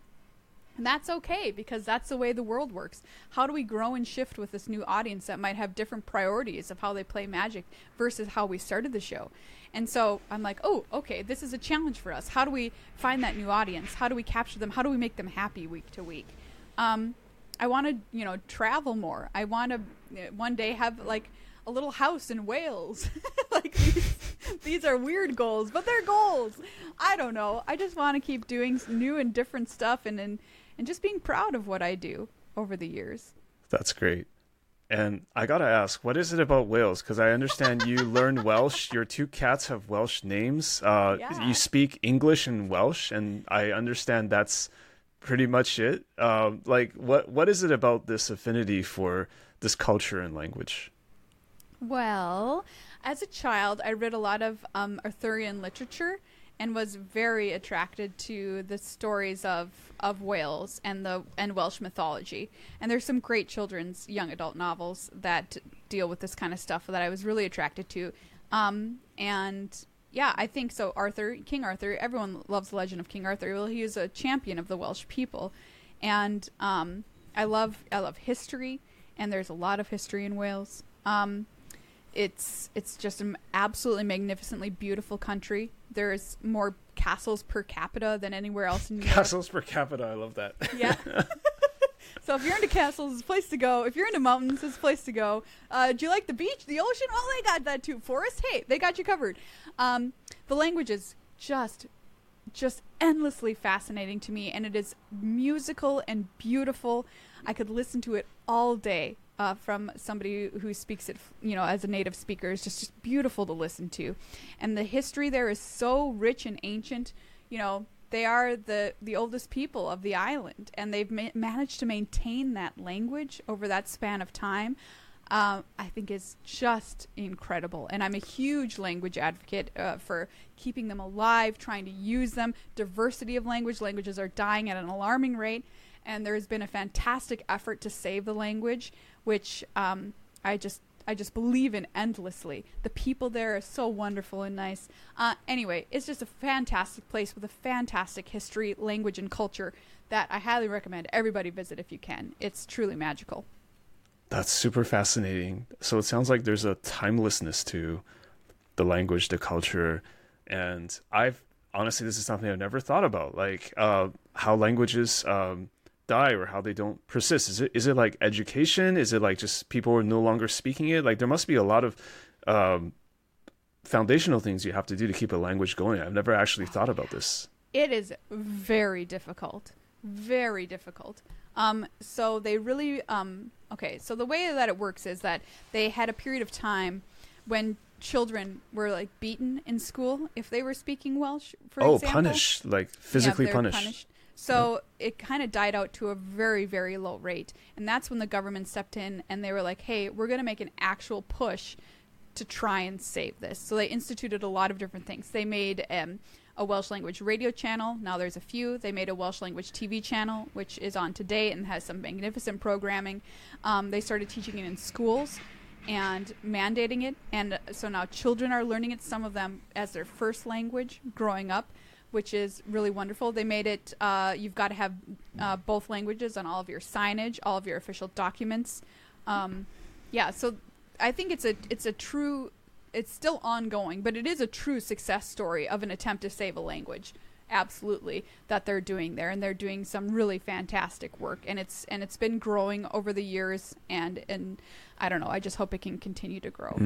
And that's okay, because that's the way the world works. How do we grow and shift with this new audience that might have different priorities of how they play magic versus how we started the show? And so I'm like, oh, okay, this is a challenge for us. How do we find that new audience? How do we capture them? How do we make them happy week to week? I want to, travel more. I want to one day have like a little house in Wales. Like these are weird goals, but they're goals. I don't know. I just want to keep doing new and different stuff and just being proud of what I do over the years. That's great. And I got to ask, what is it about Wales? Because I understand you learned Welsh. Your two cats have Welsh names. Yeah. You speak English and Welsh, and I understand that's pretty much it. What is it about this affinity for this culture and language? Well, as a child, I read a lot of Arthurian literature, and was very attracted to the stories of Wales and Welsh mythology. And there's some great children's young adult novels that deal with this kind of stuff that I was really attracted to. I think so. King Arthur, everyone loves the legend of King Arthur. Well, he is a champion of the Welsh people. And I love history, and there's a lot of history in Wales. It's just an absolutely magnificently beautiful country. There's more castles per capita than anywhere else in Europe. Castles per capita, I love that. Yeah. So if you're into castles, it's a place to go. If you're into mountains, it's a place to go. Do you like the beach, the ocean? Well, they got that too. Forest, hey, they got you covered. The language is just endlessly fascinating to me, and it is musical and beautiful. I could listen to it all day. From somebody who speaks it, as a native speaker, is just beautiful to listen to. And the history there is so rich and ancient. They are the oldest people of the island, and they've managed to maintain that language over that span of time. I think is just incredible. And I'm a huge language advocate for keeping them alive, trying to use them. Diversity of language. Languages are dying at an alarming rate. And there has been a fantastic effort to save the language, which I just believe in endlessly. The people there are so wonderful and nice. Anyway, it's just a fantastic place with a fantastic history, language, and culture that I highly recommend everybody visit if you can. It's truly magical. That's super fascinating. So it sounds like there's a timelessness to the language, the culture, and honestly, this is something I've never thought about, like how languages die or how they don't persist. Is it like education? Is it like just people are no longer speaking it? Like there must be a lot of foundational things you have to do to keep a language going. I've never actually thought about this. It is very difficult, very difficult. So they really so the way that it works is that they had a period of time when children were like beaten in school if they were speaking Welsh, for example. Punished, like physically punished. So it kind of died out to a very, very low rate, and that's when the government stepped in and they were like, hey, we're going to make an actual push to try and save this. So they instituted a lot of different things. They made a Welsh language radio channel. Now there's a few. They made a Welsh language TV channel, which is on today and has some magnificent programming. They started teaching it in schools and mandating it, and so now children are learning it, some of them as their first language growing up, which is really wonderful. They made it you've got to have both languages on all of your signage, all of your official documents. So I think it's still ongoing, but it is a true success story of an attempt to save a language, absolutely, that they're doing there, and they're doing some really fantastic work, and it's been growing over the years, and I don't know, I just hope it can continue to grow.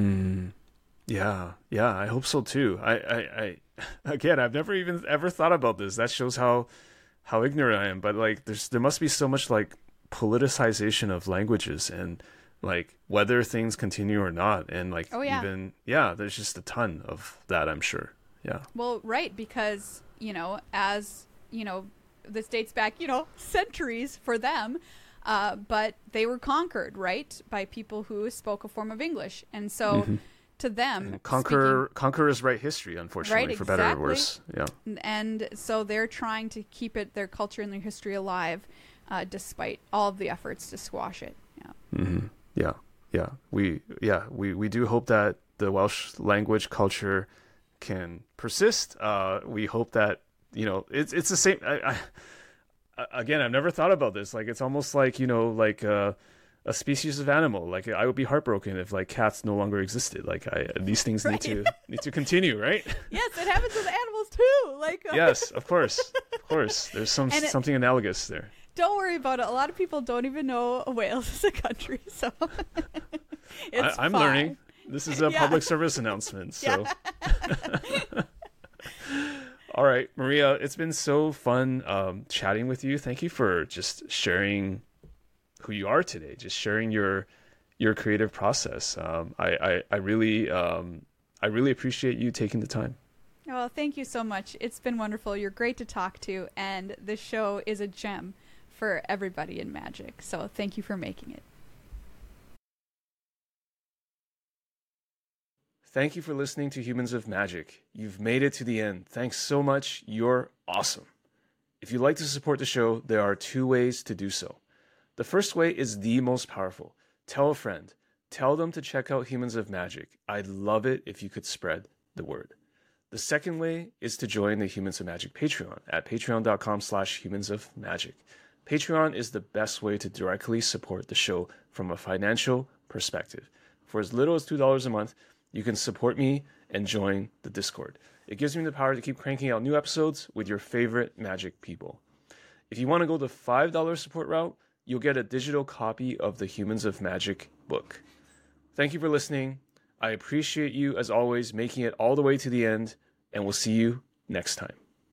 Yeah, I hope so too. I again, I've never even ever thought about this. That shows how ignorant I am. But like, there must be so much like politicization of languages and like whether things continue or not. And like, there's just a ton of that, I'm sure. Yeah. Well, right. Because, this dates back, centuries for them. But they were conquered, right, by people who spoke a form of English. And so to them... And conquerors write history, unfortunately, right, for exactly. better or worse. Yeah. And so they're trying to keep their culture and their history alive despite all of the efforts to squash it. Yeah. Mm-hmm. Yeah. Yeah. We do hope that the Welsh language culture can persist. We hope that, it's the same... Again, I've never thought about this. Like, it's almost like, like a species of animal. Like, I would be heartbroken if like cats no longer existed. Like, these things right. need to continue, right? Yes, it happens with animals too. Like, yes, of course. There's something analogous there. Don't worry about it. A lot of people don't even know Wales is a country, so it's I'm fine. Learning. This is a public service announcement. So. Yeah. All right, Maria, it's been so fun chatting with you. Thank you for just sharing who you are today, just sharing your creative process. I really appreciate you taking the time. Well, thank you so much. It's been wonderful. You're great to talk to, and this show is a gem for everybody in magic. So thank you for making it. Thank you for listening to Humans of Magic. You've made it to the end. Thanks so much. You're awesome. If you'd like to support the show, there are two ways to do so. The first way is the most powerful. Tell a friend. Tell them to check out Humans of Magic. I'd love it if you could spread the word. The second way is to join the Humans of Magic Patreon at patreon.com/humansofmagic. Patreon is the best way to directly support the show from a financial perspective. For as little as $2 a month, you can support me and join the Discord. It gives me the power to keep cranking out new episodes with your favorite magic people. If you want to go the $5 support route, you'll get a digital copy of the Humans of Magic book. Thank you for listening. I appreciate you, as always, making it all the way to the end, and we'll see you next time.